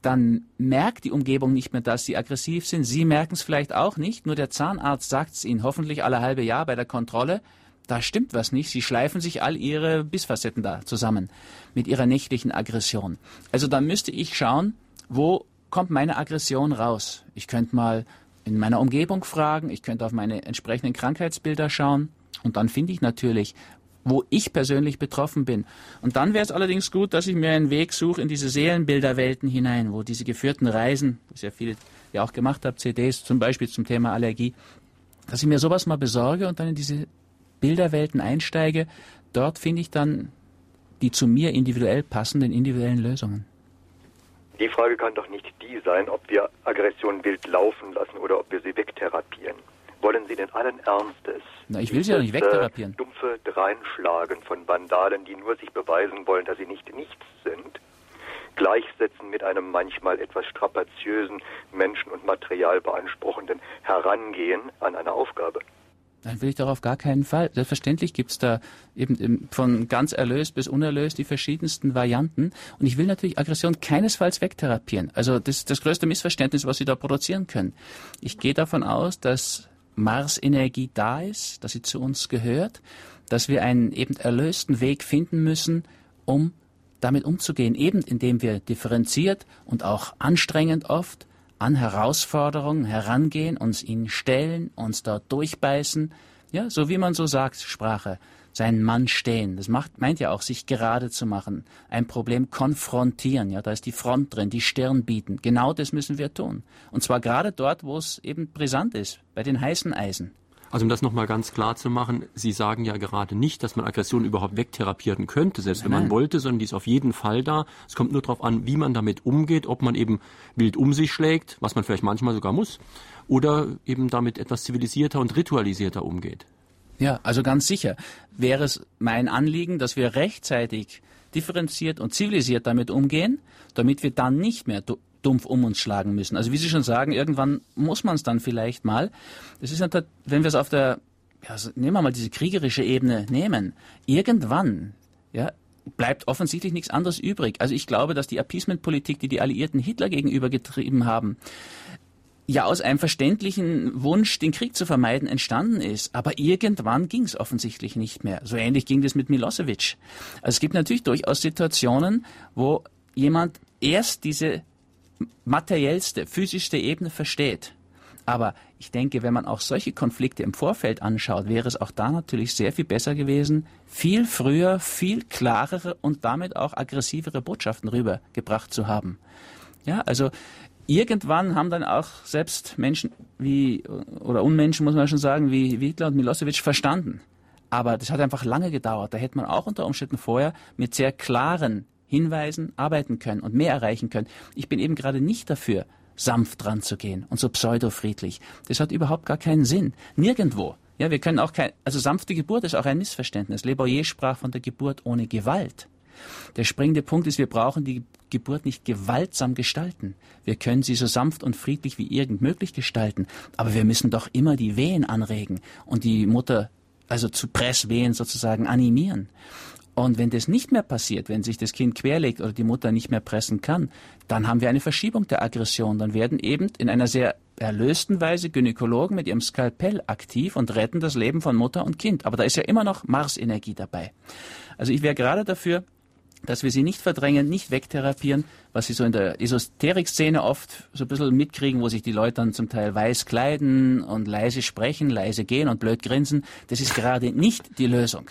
dann merkt die Umgebung nicht mehr, dass Sie aggressiv sind. Sie merken es vielleicht auch nicht, nur der Zahnarzt sagt es Ihnen hoffentlich alle halbe Jahr bei der Kontrolle. Da stimmt was nicht. Sie schleifen sich all Ihre Bissfacetten da zusammen mit Ihrer nächtlichen Aggression. Also da müsste ich schauen, wo kommt meine Aggression raus? Ich könnte mal in meiner Umgebung fragen, ich könnte auf meine entsprechenden Krankheitsbilder schauen und dann finde ich natürlich, wo ich persönlich betroffen bin. Und dann wäre es allerdings gut, dass ich mir einen Weg suche in diese Seelenbilderwelten hinein, wo diese geführten Reisen, das ja viele ja auch gemacht haben, C Ds zum Beispiel zum Thema Allergie, dass ich mir sowas mal besorge und dann in diese Bilderwelten einsteige. Dort finde ich dann die zu mir individuell passenden individuellen Lösungen. Die Frage kann doch nicht die sein, ob wir Aggression wild laufen lassen oder ob wir sie wegtherapieren. Wollen Sie denn allen Ernstes? Na, ich will sie doch nicht wegtherapieren. Dumpfe Dreinschlagen von Vandalen, die nur sich beweisen wollen, dass sie nicht nichts sind, gleichsetzen mit einem manchmal etwas strapaziösen, menschen- und materialbeanspruchenden Herangehen an eine Aufgabe. Dann will ich doch auf gar keinen Fall. Selbstverständlich gibt's da eben von ganz erlöst bis unerlöst die verschiedensten Varianten. Und ich will natürlich Aggression keinesfalls wegtherapieren. Also das ist das größte Missverständnis, was Sie da produzieren können. Ich gehe davon aus, dass Marsenergie da ist, dass sie zu uns gehört, dass wir einen eben erlösten Weg finden müssen, um damit umzugehen. Eben indem wir differenziert und auch anstrengend oft an Herausforderungen herangehen, uns ihnen stellen, uns dort durchbeißen. Ja, so wie man so sagt, Sprache, seinen Mann stehen. Das macht, meint ja auch, sich gerade zu machen, ein Problem konfrontieren. Ja, da ist die Front drin, die Stirn bieten. Genau das müssen wir tun. Und zwar gerade dort, wo es eben brisant ist, bei den heißen Eisen. Also um das nochmal ganz klar zu machen, Sie sagen ja gerade nicht, dass man Aggression überhaupt wegtherapieren könnte, selbst wenn man wollte, sondern die ist auf jeden Fall da. Es kommt nur darauf an, wie man damit umgeht, ob man eben wild um sich schlägt, was man vielleicht manchmal sogar muss, oder eben damit etwas zivilisierter und ritualisierter umgeht. Ja, also ganz sicher wäre es mein Anliegen, dass wir rechtzeitig differenziert und zivilisiert damit umgehen, damit wir dann nicht mehr dumpf um uns schlagen müssen. Also wie Sie schon sagen, irgendwann muss man es dann vielleicht mal. Das ist, wenn wir es auf der ja, also nehmen wir mal diese kriegerische Ebene nehmen, irgendwann, ja, bleibt offensichtlich nichts anderes übrig. Also ich glaube, dass die Appeasement-Politik, die die Alliierten Hitler gegenüber getrieben haben, ja aus einem verständlichen Wunsch, den Krieg zu vermeiden, entstanden ist. Aber irgendwann ging es offensichtlich nicht mehr. So ähnlich ging das mit Milosevic. Also es gibt natürlich durchaus Situationen, wo jemand erst diese materiellste, physischste Ebene versteht. Aber ich denke, wenn man auch solche Konflikte im Vorfeld anschaut, wäre es auch da natürlich sehr viel besser gewesen, viel früher, viel klarere und damit auch aggressivere Botschaften rübergebracht zu haben. Ja, also irgendwann haben dann auch selbst Menschen wie, oder Unmenschen, muss man schon sagen, wie Hitler und Milosevic verstanden. Aber das hat einfach lange gedauert. Da hätte man auch unter Umständen vorher mit sehr klaren Hinweisen arbeiten können und mehr erreichen können. Ich bin eben gerade nicht dafür, sanft dran zu gehen und so pseudo-friedlich. Das hat überhaupt gar keinen Sinn. Nirgendwo. Ja, wir können auch kein, also sanfte Geburt ist auch ein Missverständnis. Le Boyer sprach von der Geburt ohne Gewalt. Der springende Punkt ist, wir brauchen die Geburt nicht gewaltsam gestalten. Wir können sie so sanft und friedlich wie irgend möglich gestalten. Aber wir müssen doch immer die Wehen anregen und die Mutter, also zu Presswehen sozusagen, animieren. Und wenn das nicht mehr passiert, wenn sich das Kind querlegt oder die Mutter nicht mehr pressen kann, dann haben wir eine Verschiebung der Aggression. Dann werden eben in einer sehr erlösten Weise Gynäkologen mit ihrem Skalpell aktiv und retten das Leben von Mutter und Kind. Aber da ist ja immer noch Marsenergie dabei. Also ich wäre gerade dafür, dass wir sie nicht verdrängen, nicht wegtherapieren, was sie so in der Esoterik-Szene oft so ein bisschen mitkriegen, wo sich die Leute dann zum Teil weiß kleiden und leise sprechen, leise gehen und blöd grinsen. Das ist gerade nicht die Lösung.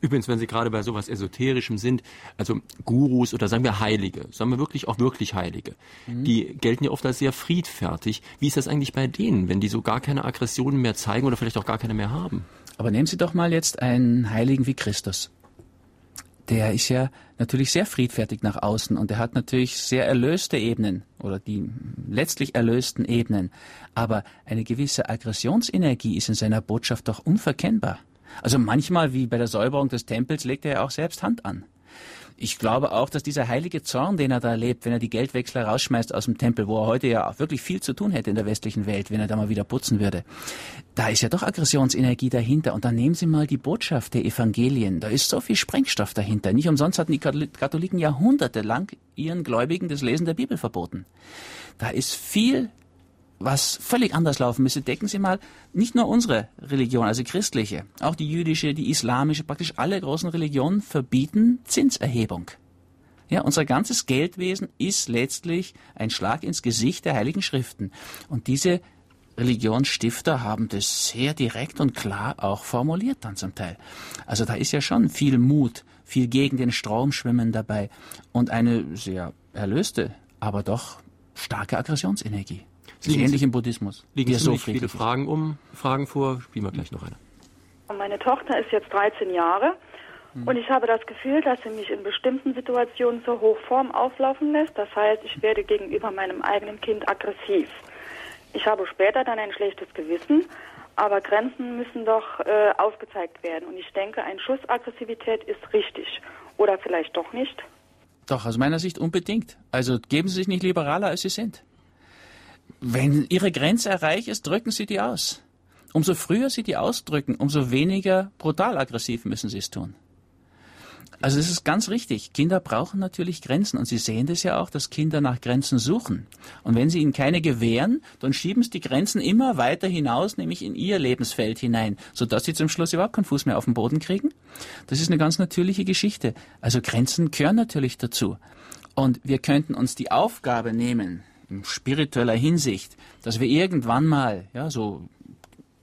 Übrigens, wenn Sie gerade bei sowas Esoterischem sind, also Gurus oder sagen wir Heilige, sagen wir wirklich auch wirklich Heilige, mhm. die gelten ja oft als sehr friedfertig. Wie ist das eigentlich bei denen, wenn die so gar keine Aggressionen mehr zeigen oder vielleicht auch gar keine mehr haben? Aber nehmen Sie doch mal jetzt einen Heiligen wie Christus. Der ist ja natürlich sehr friedfertig nach außen und er hat natürlich sehr erlöste Ebenen oder die letztlich erlösten Ebenen. Aber eine gewisse Aggressionsenergie ist in seiner Botschaft doch unverkennbar. Also manchmal, wie bei der Säuberung des Tempels, legt er ja auch selbst Hand an. Ich glaube auch, dass dieser heilige Zorn, den er da lebt, wenn er die Geldwechsler rausschmeißt aus dem Tempel, wo er heute ja auch wirklich viel zu tun hätte in der westlichen Welt, wenn er da mal wieder putzen würde, da ist ja doch Aggressionsenergie dahinter. Und dann nehmen Sie mal die Botschaft der Evangelien. Da ist so viel Sprengstoff dahinter. Nicht umsonst hatten die Katholiken jahrhundertelang ihren Gläubigen das Lesen der Bibel verboten. Da ist viel, was völlig anders laufen müsste. Denken Sie mal, nicht nur unsere Religion, also christliche, auch die jüdische, die islamische, praktisch alle großen Religionen verbieten Zinserhebung. Ja, unser ganzes Geldwesen ist letztlich ein Schlag ins Gesicht der Heiligen Schriften. Und diese Religionsstifter haben das sehr direkt und klar auch formuliert dann zum Teil. Also da ist ja schon viel Mut, viel gegen den Strom schwimmen dabei und eine sehr erlöste, aber doch starke Aggressionsenergie. Ähnlich im Buddhismus. Liegen so viele Fragen um, Fragen vor, spielen wir gleich noch eine. Meine Tochter ist jetzt dreizehn Jahre hm. und ich habe das Gefühl, dass sie mich in bestimmten Situationen zur Hochform auflaufen lässt. Das heißt, ich werde gegenüber meinem eigenen Kind aggressiv. Ich habe später dann ein schlechtes Gewissen, aber Grenzen müssen doch äh, aufgezeigt werden. Und ich denke, ein Schuss Aggressivität ist richtig. Oder vielleicht doch nicht? Doch, aus meiner Sicht unbedingt. Also geben Sie sich nicht liberaler, als Sie sind. Wenn Ihre Grenze erreicht ist, drücken Sie die aus. Umso früher Sie die ausdrücken, umso weniger brutal aggressiv müssen Sie es tun. Also es ist ganz richtig. Kinder brauchen natürlich Grenzen. Und Sie sehen das ja auch, dass Kinder nach Grenzen suchen. Und wenn Sie ihnen keine gewähren, dann schieben Sie die Grenzen immer weiter hinaus, nämlich in Ihr Lebensfeld hinein, sodass Sie zum Schluss überhaupt keinen Fuß mehr auf den Boden kriegen. Das ist eine ganz natürliche Geschichte. Also Grenzen gehören natürlich dazu. Und wir könnten uns die Aufgabe nehmen, in spiritueller Hinsicht, dass wir irgendwann mal, ja, so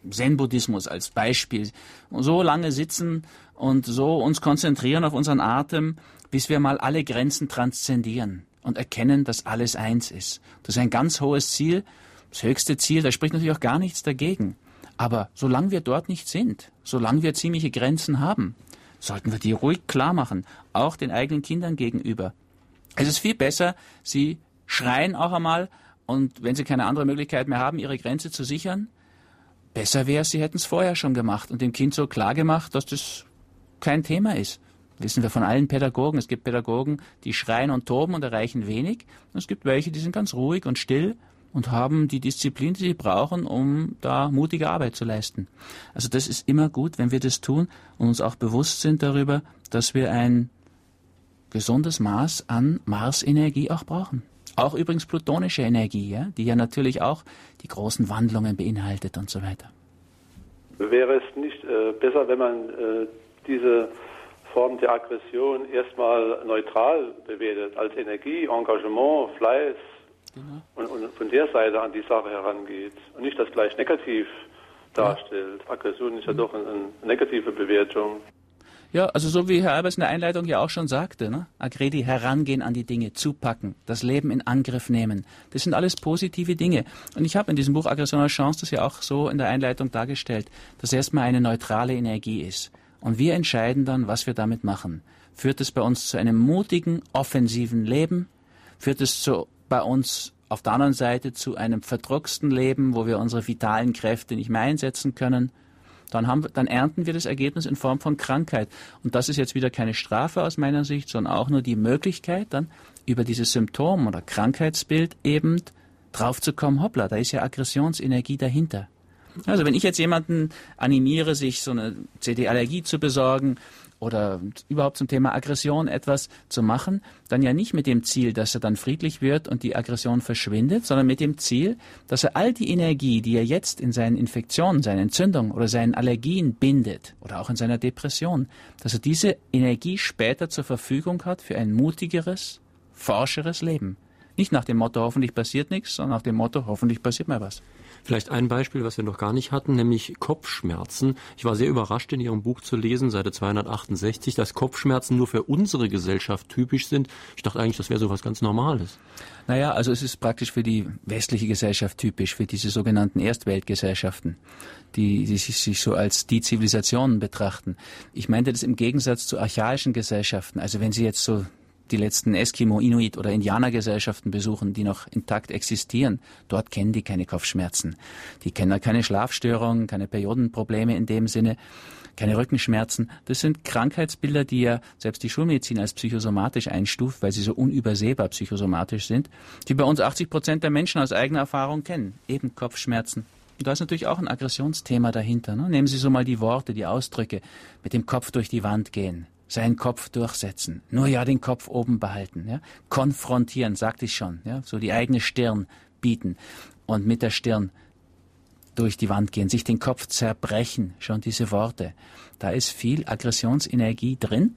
Zen-Buddhismus als Beispiel, so lange sitzen und so uns konzentrieren auf unseren Atem, bis wir mal alle Grenzen transzendieren und erkennen, dass alles eins ist. Das ist ein ganz hohes Ziel, das höchste Ziel, da spricht natürlich auch gar nichts dagegen. Aber solange wir dort nicht sind, solange wir ziemliche Grenzen haben, sollten wir die ruhig klar machen, auch den eigenen Kindern gegenüber. Es ist viel besser, sie schreien auch einmal und wenn sie keine andere Möglichkeit mehr haben, ihre Grenze zu sichern, besser wäre es, sie hätten es vorher schon gemacht und dem Kind so klar gemacht, dass das kein Thema ist. Wissen wir von allen Pädagogen. Es gibt Pädagogen, die schreien und toben und erreichen wenig. Und es gibt welche, die sind ganz ruhig und still und haben die Disziplin, die sie brauchen, um da mutige Arbeit zu leisten. Also das ist immer gut, wenn wir das tun und uns auch bewusst sind darüber, dass wir ein gesundes Maß an Marsenergie auch brauchen. Auch übrigens plutonische Energie, ja, die ja natürlich auch die großen Wandlungen beinhaltet und so weiter. Wäre es nicht äh, besser, wenn man äh, diese Form der Aggression erstmal neutral bewertet, als Energie, Engagement, Fleiß, genau, und, und von der Seite an die Sache herangeht und nicht das gleich negativ darstellt? Ja. Aggression ist ja mhm. doch eine, eine negative Bewertung. Ja, also so wie Herr Albers in der Einleitung ja auch schon sagte, ne? Agredi, herangehen an die Dinge, zupacken, das Leben in Angriff nehmen. Das sind alles positive Dinge. Und ich habe in diesem Buch Aggression als Chance das ja auch so in der Einleitung dargestellt, dass erstmal eine neutrale Energie ist. Und wir entscheiden dann, was wir damit machen. Führt es bei uns zu einem mutigen, offensiven Leben? Führt es zu, bei uns auf der anderen Seite zu einem verdrucksten Leben, wo wir unsere vitalen Kräfte nicht mehr einsetzen können? Dann, haben, dann ernten wir das Ergebnis in Form von Krankheit. Und das ist jetzt wieder keine Strafe aus meiner Sicht, sondern auch nur die Möglichkeit, dann über dieses Symptom oder Krankheitsbild eben drauf zu kommen, hoppla, da ist ja Aggressionsenergie dahinter. Also wenn ich jetzt jemanden animiere, sich so eine C D-Allergie zu besorgen oder überhaupt zum Thema Aggression etwas zu machen, dann ja nicht mit dem Ziel, dass er dann friedlich wird und die Aggression verschwindet, sondern mit dem Ziel, dass er all die Energie, die er jetzt in seinen Infektionen, seinen Entzündungen oder seinen Allergien bindet oder auch in seiner Depression, dass er diese Energie später zur Verfügung hat für ein mutigeres, forscheres Leben. Nicht nach dem Motto, hoffentlich passiert nichts, sondern nach dem Motto, hoffentlich passiert mal was. Vielleicht ein Beispiel, was wir noch gar nicht hatten, nämlich Kopfschmerzen. Ich war sehr überrascht, in Ihrem Buch zu lesen, Seite zweihundertachtundsechzig, dass Kopfschmerzen nur für unsere Gesellschaft typisch sind. Ich dachte eigentlich, das wäre so was ganz Normales. Naja, also es ist praktisch für die westliche Gesellschaft typisch, für diese sogenannten Erstweltgesellschaften, die, die sich so als die Zivilisationen betrachten. Ich meinte das im Gegensatz zu archaischen Gesellschaften. Also wenn Sie jetzt so die letzten Eskimo, Inuit oder Indianergesellschaften besuchen, die noch intakt existieren. Dort kennen die keine Kopfschmerzen. Die kennen keine Schlafstörungen, keine Periodenprobleme in dem Sinne, keine Rückenschmerzen. Das sind Krankheitsbilder, die ja selbst die Schulmedizin als psychosomatisch einstuft, weil sie so unübersehbar psychosomatisch sind, die bei uns achtzig Prozent der Menschen aus eigener Erfahrung kennen. Eben Kopfschmerzen. Und da ist natürlich auch ein Aggressionsthema dahinter. Ne? Nehmen Sie so mal die Worte, die Ausdrücke, mit dem Kopf durch die Wand gehen. Seinen Kopf durchsetzen, nur ja den Kopf oben behalten, ja? Konfrontieren, sagte ich schon, ja? So die eigene Stirn bieten und mit der Stirn durch die Wand gehen, sich den Kopf zerbrechen, schon diese Worte. Da ist viel Aggressionsenergie drin,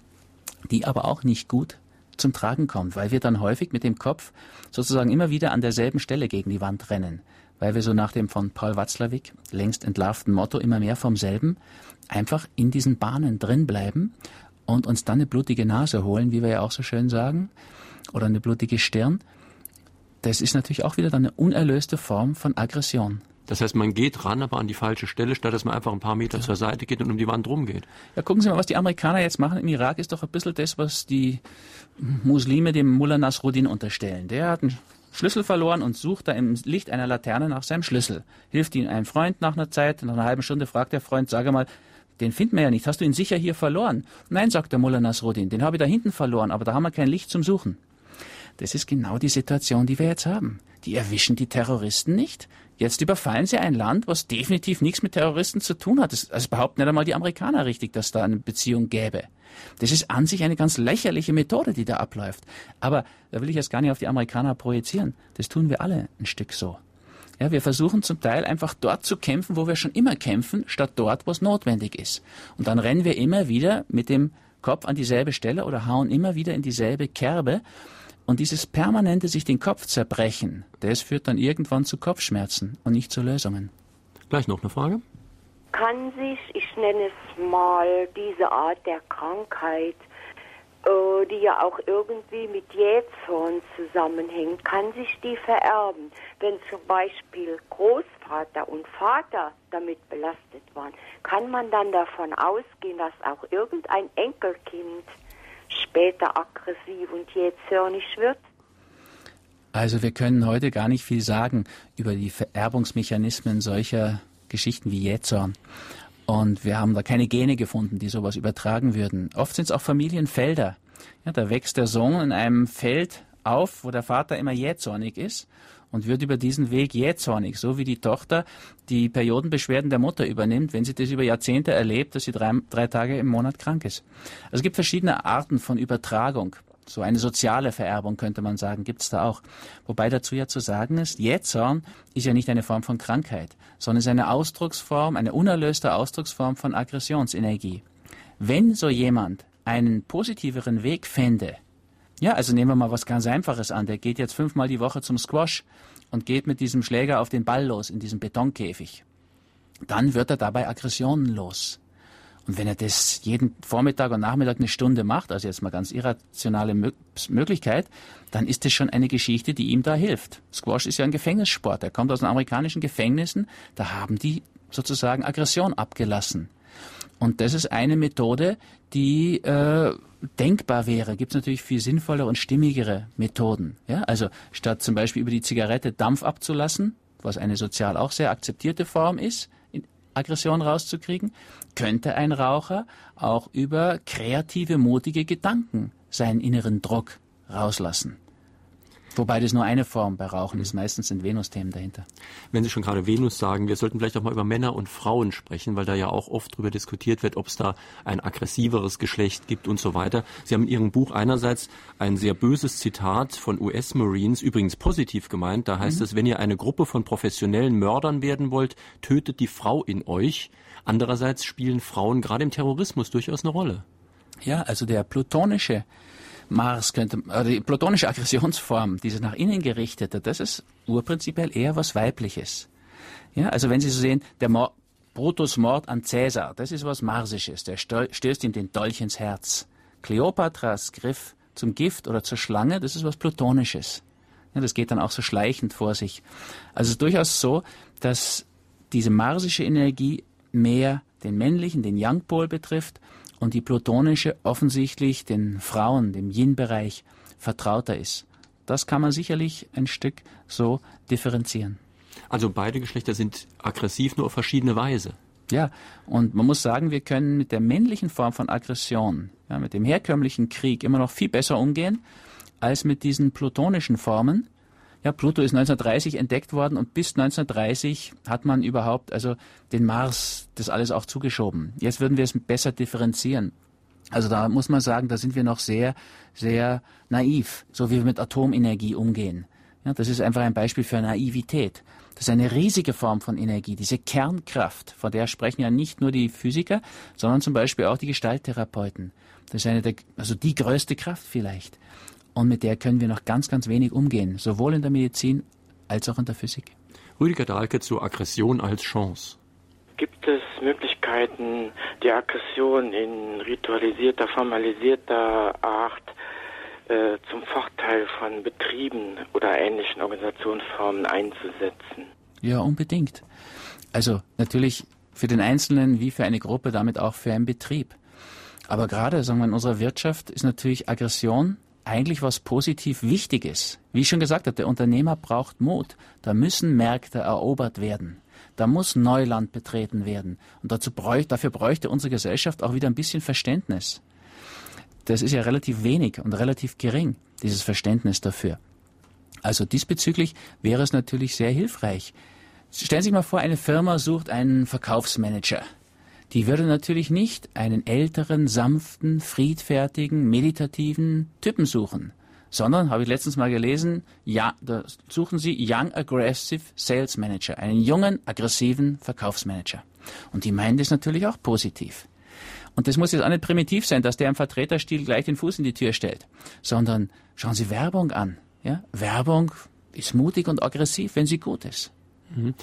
die aber auch nicht gut zum Tragen kommt, weil wir dann häufig mit dem Kopf sozusagen immer wieder an derselben Stelle gegen die Wand rennen, weil wir so nach dem von Paul Watzlawick längst entlarvten Motto immer mehr vom selben einfach in diesen Bahnen drin bleiben und uns dann eine blutige Nase holen, wie wir ja auch so schön sagen, oder eine blutige Stirn. Das ist natürlich auch wieder dann eine unerlöste Form von Aggression. Das heißt, man geht ran, aber an die falsche Stelle, statt dass man einfach ein paar Meter ja. zur Seite geht und um die Wand rumgeht. Ja, gucken Sie mal, was die Amerikaner jetzt machen im Irak, ist doch ein bisschen das, was die Muslime dem Mullah Nasruddin unterstellen. Der hat einen Schlüssel verloren und sucht da im Licht einer Laterne nach seinem Schlüssel. Hilft ihm einem Freund nach einer Zeit, nach einer halben Stunde fragt der Freund, sage mal, den finden wir ja nicht. Hast du ihn sicher hier verloren? Nein, sagt der Mullah Nasruddin, den habe ich da hinten verloren, aber da haben wir kein Licht zum Suchen. Das ist genau die Situation, die wir jetzt haben. Die erwischen die Terroristen nicht. Jetzt überfallen sie ein Land, was definitiv nichts mit Terroristen zu tun hat. Das, das behaupten nicht einmal die Amerikaner richtig, dass da eine Beziehung gäbe. Das ist an sich eine ganz lächerliche Methode, die da abläuft. Aber da will ich jetzt gar nicht auf die Amerikaner projizieren. Das tun wir alle ein Stück so. Ja, wir versuchen zum Teil einfach dort zu kämpfen, wo wir schon immer kämpfen, statt dort, wo es notwendig ist. Und dann rennen wir immer wieder mit dem Kopf an dieselbe Stelle oder hauen immer wieder in dieselbe Kerbe. Und dieses permanente sich den Kopf zerbrechen, das führt dann irgendwann zu Kopfschmerzen und nicht zu Lösungen. Gleich noch eine Frage. Kann sich, ich nenne es mal, diese Art der Krankheit, die ja auch irgendwie mit Jähzorn zusammenhängt, kann sich die vererben. Wenn zum Beispiel Großvater und Vater damit belastet waren, kann man dann davon ausgehen, dass auch irgendein Enkelkind später aggressiv und jähzornig wird? Also wir können heute gar nicht viel sagen über die Vererbungsmechanismen solcher Geschichten wie Jähzorn. Und wir haben da keine Gene gefunden, die sowas übertragen würden. Oft sind es auch Familienfelder. Ja, da wächst der Sohn in einem Feld auf, wo der Vater immer jähzornig ist und wird über diesen Weg jähzornig, so wie die Tochter die Periodenbeschwerden der Mutter übernimmt, wenn sie das über Jahrzehnte erlebt, dass sie drei, drei Tage im Monat krank ist. Also es gibt verschiedene Arten von Übertragung. So eine soziale Vererbung, könnte man sagen, gibt es da auch. Wobei dazu ja zu sagen ist, Jähzorn ist ja nicht eine Form von Krankheit, sondern ist eine Ausdrucksform, eine unerlöste Ausdrucksform von Aggressionsenergie. Wenn so jemand einen positiveren Weg fände, ja, also nehmen wir mal was ganz Einfaches an, der geht jetzt fünfmal die Woche zum Squash und geht mit diesem Schläger auf den Ball los, in diesem Betonkäfig, dann wird er dabei Aggressionen los. Und wenn er das jeden Vormittag und Nachmittag eine Stunde macht, also jetzt mal ganz irrationale Mö- Möglichkeit, dann ist das schon eine Geschichte, die ihm da hilft. Squash ist ja ein Gefängnissport, er kommt aus den amerikanischen Gefängnissen, da haben die sozusagen Aggression abgelassen. Und das ist eine Methode, die äh, denkbar wäre. Gibt es natürlich viel sinnvollere und stimmigere Methoden. Ja? Also statt zum Beispiel über die Zigarette Dampf abzulassen, was eine sozial auch sehr akzeptierte Form ist, Aggression rauszukriegen, könnte ein Raucher auch über kreative, mutige Gedanken seinen inneren Druck rauslassen. Wobei das nur eine Form bei Rauchen ist. Meistens sind Venus-Themen dahinter. Wenn Sie schon gerade Venus sagen, wir sollten vielleicht auch mal über Männer und Frauen sprechen, weil da ja auch oft darüber diskutiert wird, ob es da ein aggressiveres Geschlecht gibt und so weiter. Sie haben in Ihrem Buch einerseits ein sehr böses Zitat von U S Marines, übrigens positiv gemeint. Da heißt mhm. es, wenn ihr eine Gruppe von professionellen Mördern werden wollt, tötet die Frau in euch. Andererseits spielen Frauen gerade im Terrorismus durchaus eine Rolle. Ja, also der plutonische Mars könnte, oder die platonische Aggressionsform, diese nach innen gerichtete, das ist urprinzipiell eher was Weibliches. Ja, also wenn Sie so sehen, der Mor- Brutus-Mord an Cäsar, das ist was Marsisches, der stößt ihm den Dolch ins Herz. Kleopatras Griff zum Gift oder zur Schlange, das ist was Plutonisches. Ja, das geht dann auch so schleichend vor sich. Also es ist durchaus so, dass diese marsische Energie mehr den männlichen, den Yang-Pol betrifft, und die plutonische offensichtlich den Frauen, dem Yin-Bereich, vertrauter ist. Das kann man sicherlich ein Stück so differenzieren. Also beide Geschlechter sind aggressiv, nur auf verschiedene Weise. Ja, und man muss sagen, wir können mit der männlichen Form von Aggression, ja, mit dem herkömmlichen Krieg immer noch viel besser umgehen, als mit diesen plutonischen Formen. Ja, Pluto ist neunzehnhundertdreißig entdeckt worden und bis neunzehnhundertdreißig hat man überhaupt also den Mars das alles auch zugeschoben. Jetzt würden wir es besser differenzieren. Also da muss man sagen, da sind wir noch sehr, sehr naiv, so wie wir mit Atomenergie umgehen. Ja, das ist einfach ein Beispiel für Naivität. Das ist eine riesige Form von Energie, diese Kernkraft, von der sprechen ja nicht nur die Physiker, sondern zum Beispiel auch die Gestalttherapeuten. Das ist eine der, also die größte Kraft vielleicht. Und mit der können wir noch ganz, ganz wenig umgehen, sowohl in der Medizin als auch in der Physik. Rüdiger Dahlke zu Aggression als Chance. Gibt es Möglichkeiten, die Aggression in ritualisierter, formalisierter Art äh, zum Vorteil von Betrieben oder ähnlichen Organisationsformen einzusetzen? Ja, unbedingt. Also natürlich für den Einzelnen wie für eine Gruppe, damit auch für einen Betrieb. Aber gerade, sagen wir, in unserer Wirtschaft ist natürlich Aggression eigentlich was positiv Wichtiges. Wie ich schon gesagt habe, der Unternehmer braucht Mut. Da müssen Märkte erobert werden. Da muss Neuland betreten werden. Und dazu bräuch, dafür bräuchte unsere Gesellschaft auch wieder ein bisschen Verständnis. Das ist ja relativ wenig und relativ gering, dieses Verständnis dafür. Also diesbezüglich wäre es natürlich sehr hilfreich. Stellen Sie sich mal vor, eine Firma sucht einen Verkaufsmanager. Die würde natürlich nicht einen älteren, sanften, friedfertigen, meditativen Typen suchen, sondern, habe ich letztens mal gelesen, ja, da suchen sie Young Aggressive Sales Manager, einen jungen, aggressiven Verkaufsmanager. Und die meinen das natürlich auch positiv. Und das muss jetzt auch nicht primitiv sein, dass der im Vertreterstil gleich den Fuß in die Tür stellt, sondern schauen Sie Werbung an. Ja? Werbung ist mutig und aggressiv, wenn sie gut ist.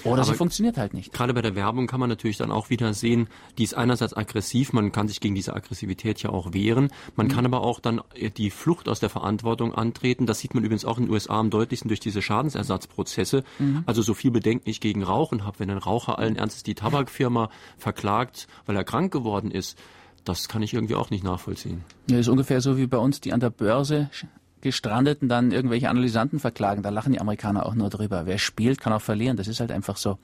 Oder sie funktioniert halt nicht. Gerade bei der Werbung kann man natürlich dann auch wieder sehen, die ist einerseits aggressiv, man kann sich gegen diese Aggressivität ja auch wehren, man mhm. kann aber auch dann die Flucht aus der Verantwortung antreten, das sieht man übrigens auch in den U S A am deutlichsten durch diese Schadensersatzprozesse, mhm. also so viel Bedenken ich gegen Rauchen habe, wenn ein Raucher allen Ernstes die Tabakfirma verklagt, weil er krank geworden ist, das kann ich irgendwie auch nicht nachvollziehen. Ja, das ist ungefähr so wie bei uns, die an der Börse Gestrandeten dann irgendwelche Analysanten verklagen, da lachen die Amerikaner auch nur drüber. Wer spielt, kann auch verlieren, das ist halt einfach so.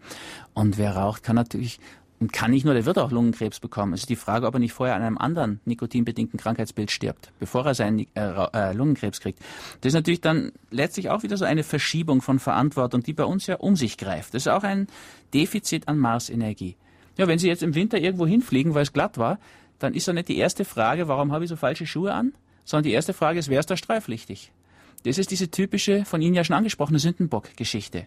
Und wer raucht, kann natürlich Und kann nicht nur, der wird auch Lungenkrebs bekommen. Es ist die Frage, ob er nicht vorher an einem anderen nikotinbedingten Krankheitsbild stirbt, bevor er seinen äh, äh, Lungenkrebs kriegt. Das ist natürlich dann letztlich auch wieder so eine Verschiebung von Verantwortung, die bei uns ja um sich greift. Das ist auch ein Defizit an Marsenergie. Ja, wenn Sie jetzt im Winter irgendwo hinfliegen, weil es glatt war, dann ist doch nicht die erste Frage, warum habe ich so falsche Schuhe an? Sondern die erste Frage ist, wer ist da streiflichtig? Das ist diese typische, von Ihnen ja schon angesprochene Sündenbock-Geschichte.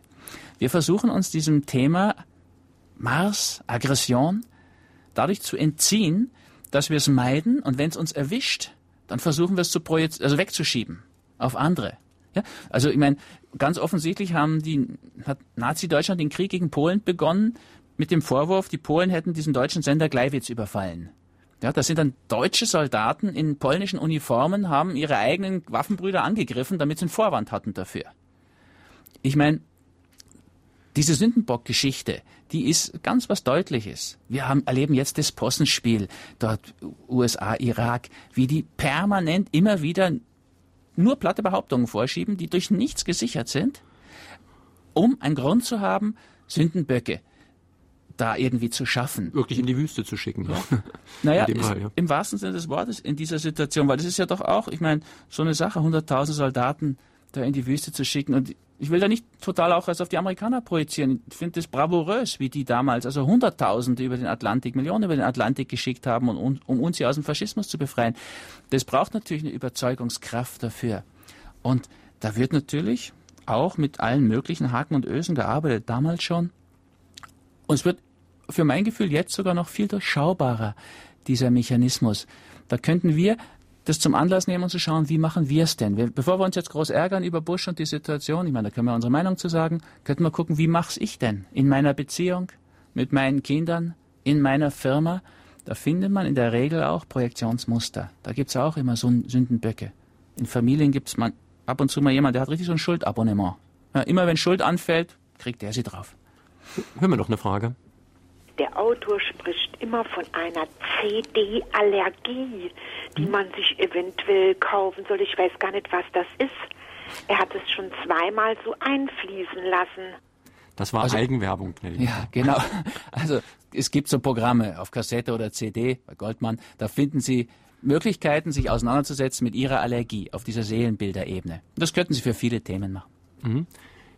Wir versuchen uns diesem Thema Mars, Aggression, dadurch zu entziehen, dass wir es meiden und wenn es uns erwischt, dann versuchen wir es zu projiz- also wegzuschieben auf andere. Ja? Also ich meine, ganz offensichtlich haben die, hat Nazi-Deutschland den Krieg gegen Polen begonnen mit dem Vorwurf, die Polen hätten diesen deutschen Sender Gleiwitz überfallen. Ja, das sind dann deutsche Soldaten in polnischen Uniformen, haben ihre eigenen Waffenbrüder angegriffen, damit sie einen Vorwand hatten dafür. Ich meine, diese Sündenbock-Geschichte, die ist ganz was Deutliches. Wir haben, erleben jetzt das Possenspiel, dort U S A, Irak, wie die permanent immer wieder nur platte Behauptungen vorschieben, die durch nichts gesichert sind, um einen Grund zu haben, Sündenböcke da irgendwie zu schaffen. Wirklich in die Wüste zu schicken. Ja. Naja, ist, Fall, ja. Im wahrsten Sinne des Wortes in dieser Situation, weil das ist ja doch auch, ich meine, so eine Sache, hunderttausend Soldaten da in die Wüste zu schicken. Und ich will da nicht total auch als auf die Amerikaner projizieren. Ich finde das bravourös, wie die damals, also Hunderttausende über den Atlantik, Millionen über den Atlantik geschickt haben, um, um uns hier aus dem Faschismus zu befreien. Das braucht natürlich eine Überzeugungskraft dafür. Und da wird natürlich auch mit allen möglichen Haken und Ösen gearbeitet, damals schon. Und es wird für mein Gefühl jetzt sogar noch viel durchschaubarer, dieser Mechanismus. Da könnten wir das zum Anlass nehmen und zu schauen, wie machen wir es denn? Wir, bevor wir uns jetzt groß ärgern über Bush und die Situation, ich meine, da können wir unsere Meinung zu sagen, könnten wir gucken, wie mach's ich denn? In meiner Beziehung, mit meinen Kindern, in meiner Firma, da findet man in der Regel auch Projektionsmuster. Da gibt's auch immer so Sündenböcke. In Familien gibt's man ab und zu mal jemand, der hat richtig so ein Schuldabonnement. Ja, immer wenn Schuld anfällt, kriegt der sie drauf. Hören wir noch eine Frage. Der Autor spricht immer von einer C D-Allergie, die man sich eventuell kaufen soll. Ich weiß gar nicht, was das ist. Er hat es schon zweimal so einfließen lassen. Das war also Eigenwerbung. Ja, genau. Also es gibt so Programme auf Kassette oder C D, bei Goldmann, da finden Sie Möglichkeiten, sich auseinanderzusetzen mit Ihrer Allergie auf dieser Seelenbilderebene. Das könnten Sie für viele Themen machen. Mhm.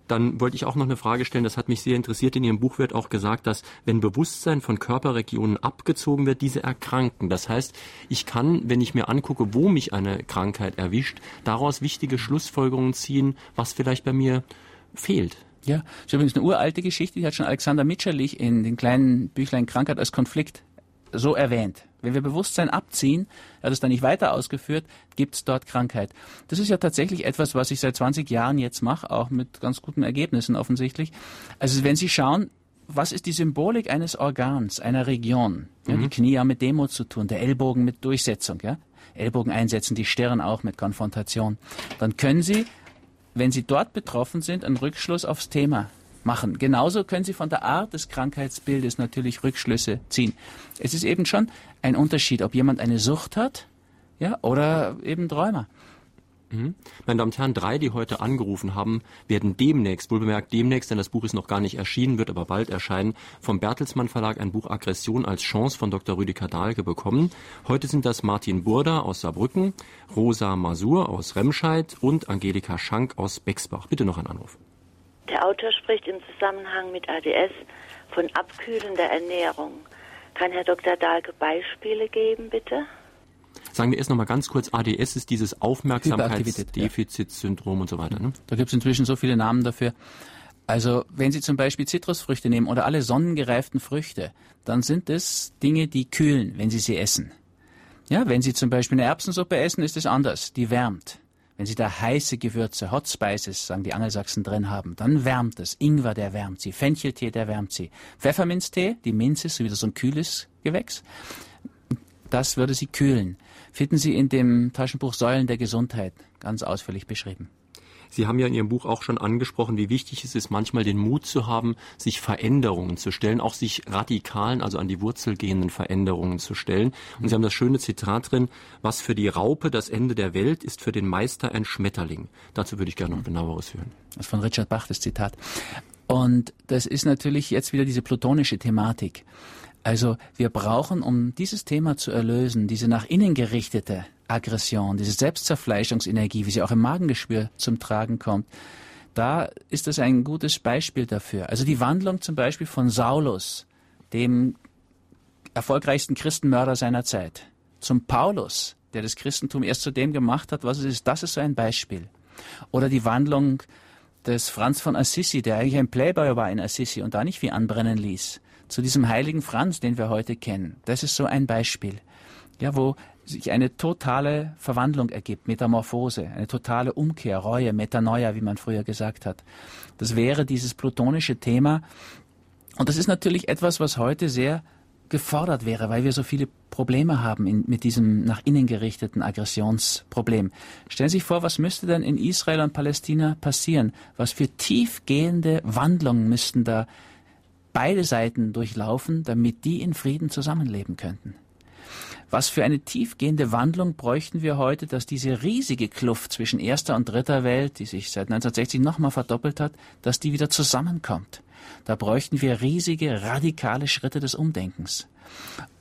Dann wollte ich auch noch eine Frage stellen, das hat mich sehr interessiert. In Ihrem Buch wird auch gesagt, dass wenn Bewusstsein von Körperregionen abgezogen wird, diese erkranken. Das heißt, ich kann, wenn ich mir angucke, wo mich eine Krankheit erwischt, daraus wichtige Schlussfolgerungen ziehen, was vielleicht bei mir fehlt. Ja, das ist übrigens eine uralte Geschichte, die hat schon Alexander Mitscherlich in den kleinen Büchlein Krankheit als Konflikt so erwähnt. Wenn wir Bewusstsein abziehen, er hat es dann nicht weiter ausgeführt, gibt es dort Krankheit. Das ist ja tatsächlich etwas, was ich seit zwanzig Jahren jetzt mache, auch mit ganz guten Ergebnissen offensichtlich. Also wenn Sie schauen, was ist die Symbolik eines Organs, einer Region? Ja, mhm. Die Knie haben mit Demut zu tun, der Ellbogen mit Durchsetzung, ja? Ellbogen einsetzen, die Stirn auch mit Konfrontation. Dann können Sie, wenn Sie dort betroffen sind, einen Rückschluss aufs Thema machen. Genauso können Sie von der Art des Krankheitsbildes natürlich Rückschlüsse ziehen. Es ist eben schon ein Unterschied, ob jemand eine Sucht hat, ja, oder eben Träumer. Mhm. Meine Damen und Herren, drei, die heute angerufen haben, werden demnächst, wohlbemerkt demnächst, denn das Buch ist noch gar nicht erschienen, wird aber bald erscheinen, vom Bertelsmann Verlag ein Buch Aggression als Chance von Doktor Rüdiger Dahlke bekommen. Heute sind das Martin Burda aus Saarbrücken, Rosa Masur aus Remscheid und Angelika Schank aus Bexbach. Bitte noch ein Anruf. Der Autor spricht im Zusammenhang mit A D S von abkühlender Ernährung. Kann Herr Doktor Dahlke Beispiele geben, bitte? Sagen wir erst noch mal ganz kurz, A D S ist dieses Aufmerksamkeitsdefizitsyndrom, ja, und so weiter. Ne? Da gibt es inzwischen so viele Namen dafür. Also wenn Sie zum Beispiel Zitrusfrüchte nehmen oder alle sonnengereiften Früchte, dann sind das Dinge, die kühlen, wenn Sie sie essen. Ja, wenn Sie zum Beispiel eine Erbsensuppe essen, ist es anders, die wärmt. Wenn Sie da heiße Gewürze, Hot Spices, sagen die Angelsachsen, drin haben, dann wärmt es. Ingwer, der wärmt Sie. Fencheltee, der wärmt Sie. Pfefferminztee, die Minze ist wieder so ein kühles Gewächs. Das würde Sie kühlen. Finden Sie in dem Taschenbuch Säulen der Gesundheit ganz ausführlich beschrieben. Sie haben ja in Ihrem Buch auch schon angesprochen, wie wichtig es ist, manchmal den Mut zu haben, sich Veränderungen zu stellen, auch sich radikalen, also an die Wurzel gehenden Veränderungen zu stellen. Und Sie haben das schöne Zitat drin, was für die Raupe das Ende der Welt ist, für den Meister ein Schmetterling. Dazu würde ich gerne noch genaueres hören. Das ist von Richard Bach, das Zitat. Und das ist natürlich jetzt wieder diese plutonische Thematik. Also wir brauchen, um dieses Thema zu erlösen, diese nach innen gerichtete Aggression, diese Selbstzerfleischungsenergie, wie sie auch im Magengeschwür zum Tragen kommt, da ist das ein gutes Beispiel dafür. Also die Wandlung zum Beispiel von Saulus, dem erfolgreichsten Christenmörder seiner Zeit, zum Paulus, der das Christentum erst zu dem gemacht hat, was es ist, das ist so ein Beispiel. Oder die Wandlung des Franz von Assisi, der eigentlich ein Playboy war in Assisi und da nicht viel anbrennen ließ, zu diesem heiligen Franz, den wir heute kennen. Das ist so ein Beispiel, ja, wo sich eine totale Verwandlung ergibt, Metamorphose, eine totale Umkehr, Reue, Metanoia, wie man früher gesagt hat. Das wäre dieses plutonische Thema. Und das ist natürlich etwas, was heute sehr gefordert wäre, weil wir so viele Probleme haben in, mit diesem nach innen gerichteten Aggressionsproblem. Stellen Sie sich vor, was müsste denn in Israel und Palästina passieren? Was für tiefgehende Wandlungen müssten da beide Seiten durchlaufen, damit die in Frieden zusammenleben könnten? Was für eine tiefgehende Wandlung bräuchten wir heute, dass diese riesige Kluft zwischen erster und dritter Welt, die sich seit neunzehnhundertsechzig nochmal verdoppelt hat, dass die wieder zusammenkommt? Da bräuchten wir riesige, radikale Schritte des Umdenkens.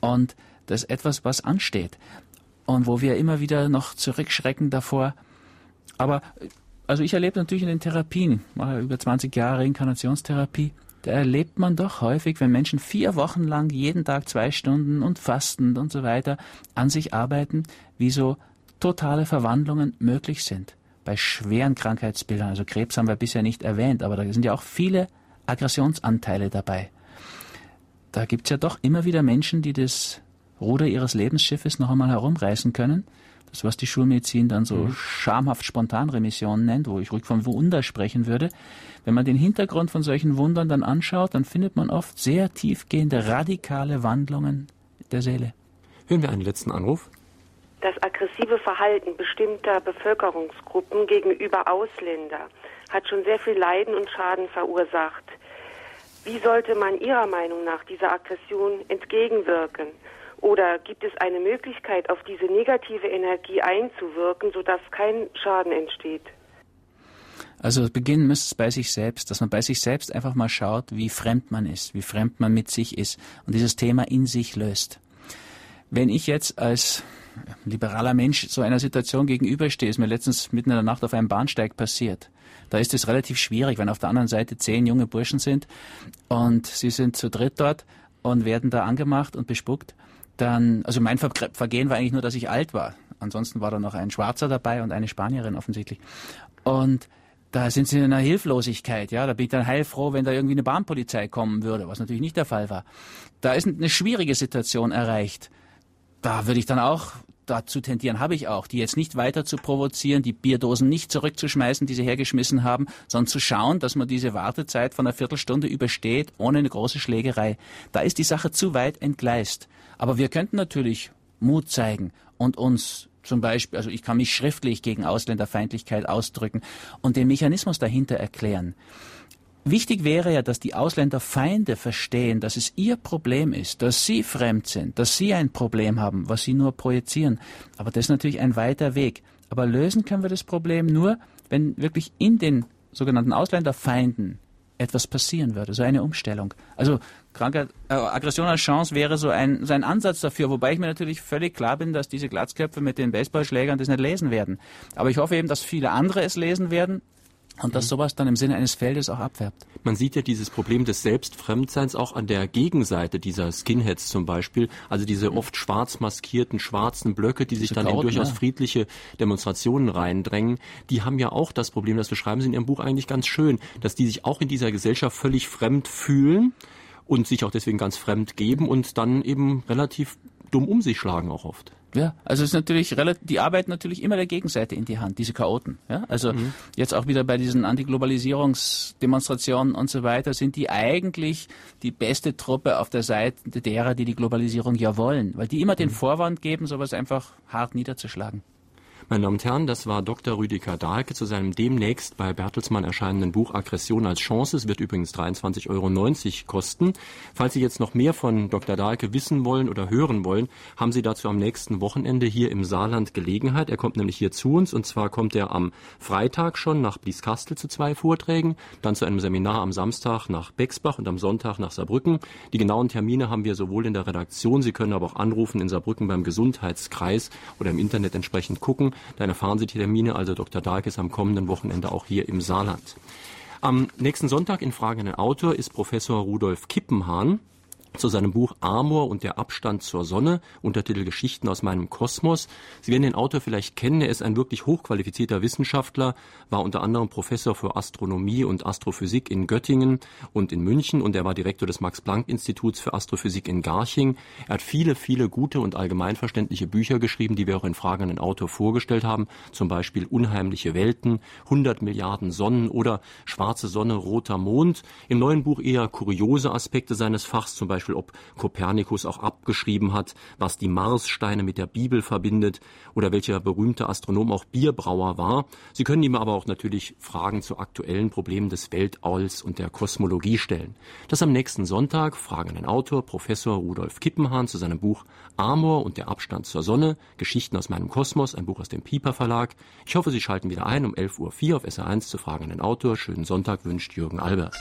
Und das ist etwas, was ansteht und wo wir immer wieder noch zurückschrecken davor. Aber, also ich erlebe natürlich in den Therapien, über zwanzig Jahre Inkarnationstherapie, da erlebt man doch häufig, wenn Menschen vier Wochen lang jeden Tag zwei Stunden und fastend und so weiter an sich arbeiten, wie so totale Verwandlungen möglich sind. Bei schweren Krankheitsbildern, also Krebs haben wir bisher nicht erwähnt, aber da sind ja auch viele Aggressionsanteile dabei. Da gibt es ja doch immer wieder Menschen, die das Ruder ihres Lebensschiffes noch einmal herumreißen können. Das, was die Schulmedizin dann so mhm. schamhaft Spontanremissionen nennt, wo ich ruhig von Wunder sprechen würde. Wenn man den Hintergrund von solchen Wundern dann anschaut, dann findet man oft sehr tiefgehende, radikale Wandlungen der Seele. Hören wir einen letzten Anruf. Das aggressive Verhalten bestimmter Bevölkerungsgruppen gegenüber Ausländern hat schon sehr viel Leiden und Schaden verursacht. Wie sollte man Ihrer Meinung nach dieser Aggression entgegenwirken? Oder gibt es eine Möglichkeit, auf diese negative Energie einzuwirken, sodass kein Schaden entsteht? Also beginnen müsste es bei sich selbst, dass man bei sich selbst einfach mal schaut, wie fremd man ist, wie fremd man mit sich ist und dieses Thema in sich löst. Wenn ich jetzt als liberaler Mensch so einer Situation gegenüberstehe, ist mir letztens mitten in der Nacht auf einem Bahnsteig passiert. Da ist es relativ schwierig, wenn auf der anderen Seite zehn junge Burschen sind und sie sind zu dritt dort und werden da angemacht und bespuckt. Dann, also mein Ver Vergehen war eigentlich nur, dass ich alt war. Ansonsten war da noch ein Schwarzer dabei und eine Spanierin offensichtlich. Und da sind sie in einer Hilflosigkeit. Ja, da bin ich dann heilfroh, wenn da irgendwie eine Bahnpolizei kommen würde, was natürlich nicht der Fall war. Da ist eine schwierige Situation erreicht. Da würde ich dann auch dazu tendieren, habe ich auch, die jetzt nicht weiter zu provozieren, die Bierdosen nicht zurückzuschmeißen, die sie hergeschmissen haben, sondern zu schauen, dass man diese Wartezeit von einer Viertelstunde übersteht, ohne eine große Schlägerei. Da ist die Sache zu weit entgleist. Aber wir könnten natürlich Mut zeigen und uns zum Beispiel, also ich kann mich schriftlich gegen Ausländerfeindlichkeit ausdrücken und den Mechanismus dahinter erklären. Wichtig wäre ja, dass die Ausländerfeinde verstehen, dass es ihr Problem ist, dass sie fremd sind, dass sie ein Problem haben, was sie nur projizieren. Aber das ist natürlich ein weiter Weg. Aber lösen können wir das Problem nur, wenn wirklich in den sogenannten Ausländerfeinden etwas passieren würde, so eine Umstellung. Also Krankheit, äh, Aggression als Chance wäre so ein, so ein Ansatz dafür, wobei ich mir natürlich völlig klar bin, dass diese Glatzköpfe mit den Baseballschlägern das nicht lesen werden. Aber ich hoffe eben, dass viele andere es lesen werden. Und dass sowas dann im Sinne eines Feldes auch abfärbt. Man sieht ja dieses Problem des Selbstfremdseins auch an der Gegenseite dieser Skinheads zum Beispiel. Also diese oft schwarz maskierten, schwarzen Blöcke, die diese sich dann Klauten, in durchaus ja. friedliche Demonstrationen reindrängen. Die haben ja auch das Problem, das beschreiben Sie in Ihrem Buch eigentlich ganz schön, dass die sich auch in dieser Gesellschaft völlig fremd fühlen und sich auch deswegen ganz fremd geben und dann eben relativ dumm um sich schlagen auch oft. Ja, also es ist natürlich relativ, die arbeiten natürlich immer der Gegenseite in die Hand, diese Chaoten. Ja? Also mhm. jetzt auch wieder bei diesen Antiglobalisierungsdemonstrationen und so weiter sind die eigentlich die beste Truppe auf der Seite derer, die die Globalisierung ja wollen, weil die immer mhm. den Vorwand geben, sowas einfach hart niederzuschlagen. Meine Damen und Herren, das war Doktor Rüdiger Dahlke zu seinem demnächst bei Bertelsmann erscheinenden Buch Aggression als Chance. Es wird übrigens dreiundzwanzig Euro neunzig kosten. Falls Sie jetzt noch mehr von Doktor Dahlke wissen wollen oder hören wollen, haben Sie dazu am nächsten Wochenende hier im Saarland Gelegenheit. Er kommt nämlich hier zu uns, und zwar kommt er am Freitag schon nach Blieskastel zu zwei Vorträgen, dann zu einem Seminar am Samstag nach Bexbach und am Sonntag nach Saarbrücken. Die genauen Termine haben wir sowohl in der Redaktion, Sie können aber auch anrufen in Saarbrücken beim Gesundheitskreis oder im Internet entsprechend gucken. Dann erfahren Sie die Termine. Also Doktor Dahlke ist am kommenden Wochenende auch hier im Saarland. Am nächsten Sonntag in Fragen an den Autor ist Professor Rudolf Kippenhahn zu seinem Buch Amor und der Abstand zur Sonne, Untertitel Geschichten aus meinem Kosmos. Sie werden den Autor vielleicht kennen, er ist ein wirklich hochqualifizierter Wissenschaftler, war unter anderem Professor für Astronomie und Astrophysik in Göttingen und in München, und er war Direktor des Max-Planck-Instituts für Astrophysik in Garching. Er hat viele, viele gute und allgemeinverständliche Bücher geschrieben, die wir auch in Fragen an den Autor vorgestellt haben, zum Beispiel Unheimliche Welten, hundert Milliarden Sonnen oder Schwarze Sonne, Roter Mond. Im neuen Buch eher kuriose Aspekte seines Fachs, zum Beispiel Beispiel, ob Kopernikus auch abgeschrieben hat, was die Marssteine mit der Bibel verbindet oder welcher berühmte Astronom auch Bierbrauer war. Sie können ihm aber auch natürlich Fragen zu aktuellen Problemen des Weltalls und der Kosmologie stellen. Das am nächsten Sonntag, Fragen an den Autor, Professor Rudolf Kippenhahn zu seinem Buch Amor und der Abstand zur Sonne, Geschichten aus meinem Kosmos, ein Buch aus dem Piper Verlag. Ich hoffe, Sie schalten wieder ein um elf Uhr vier auf S R eins zu Fragen an den Autor. Schönen Sonntag wünscht Jürgen Albers.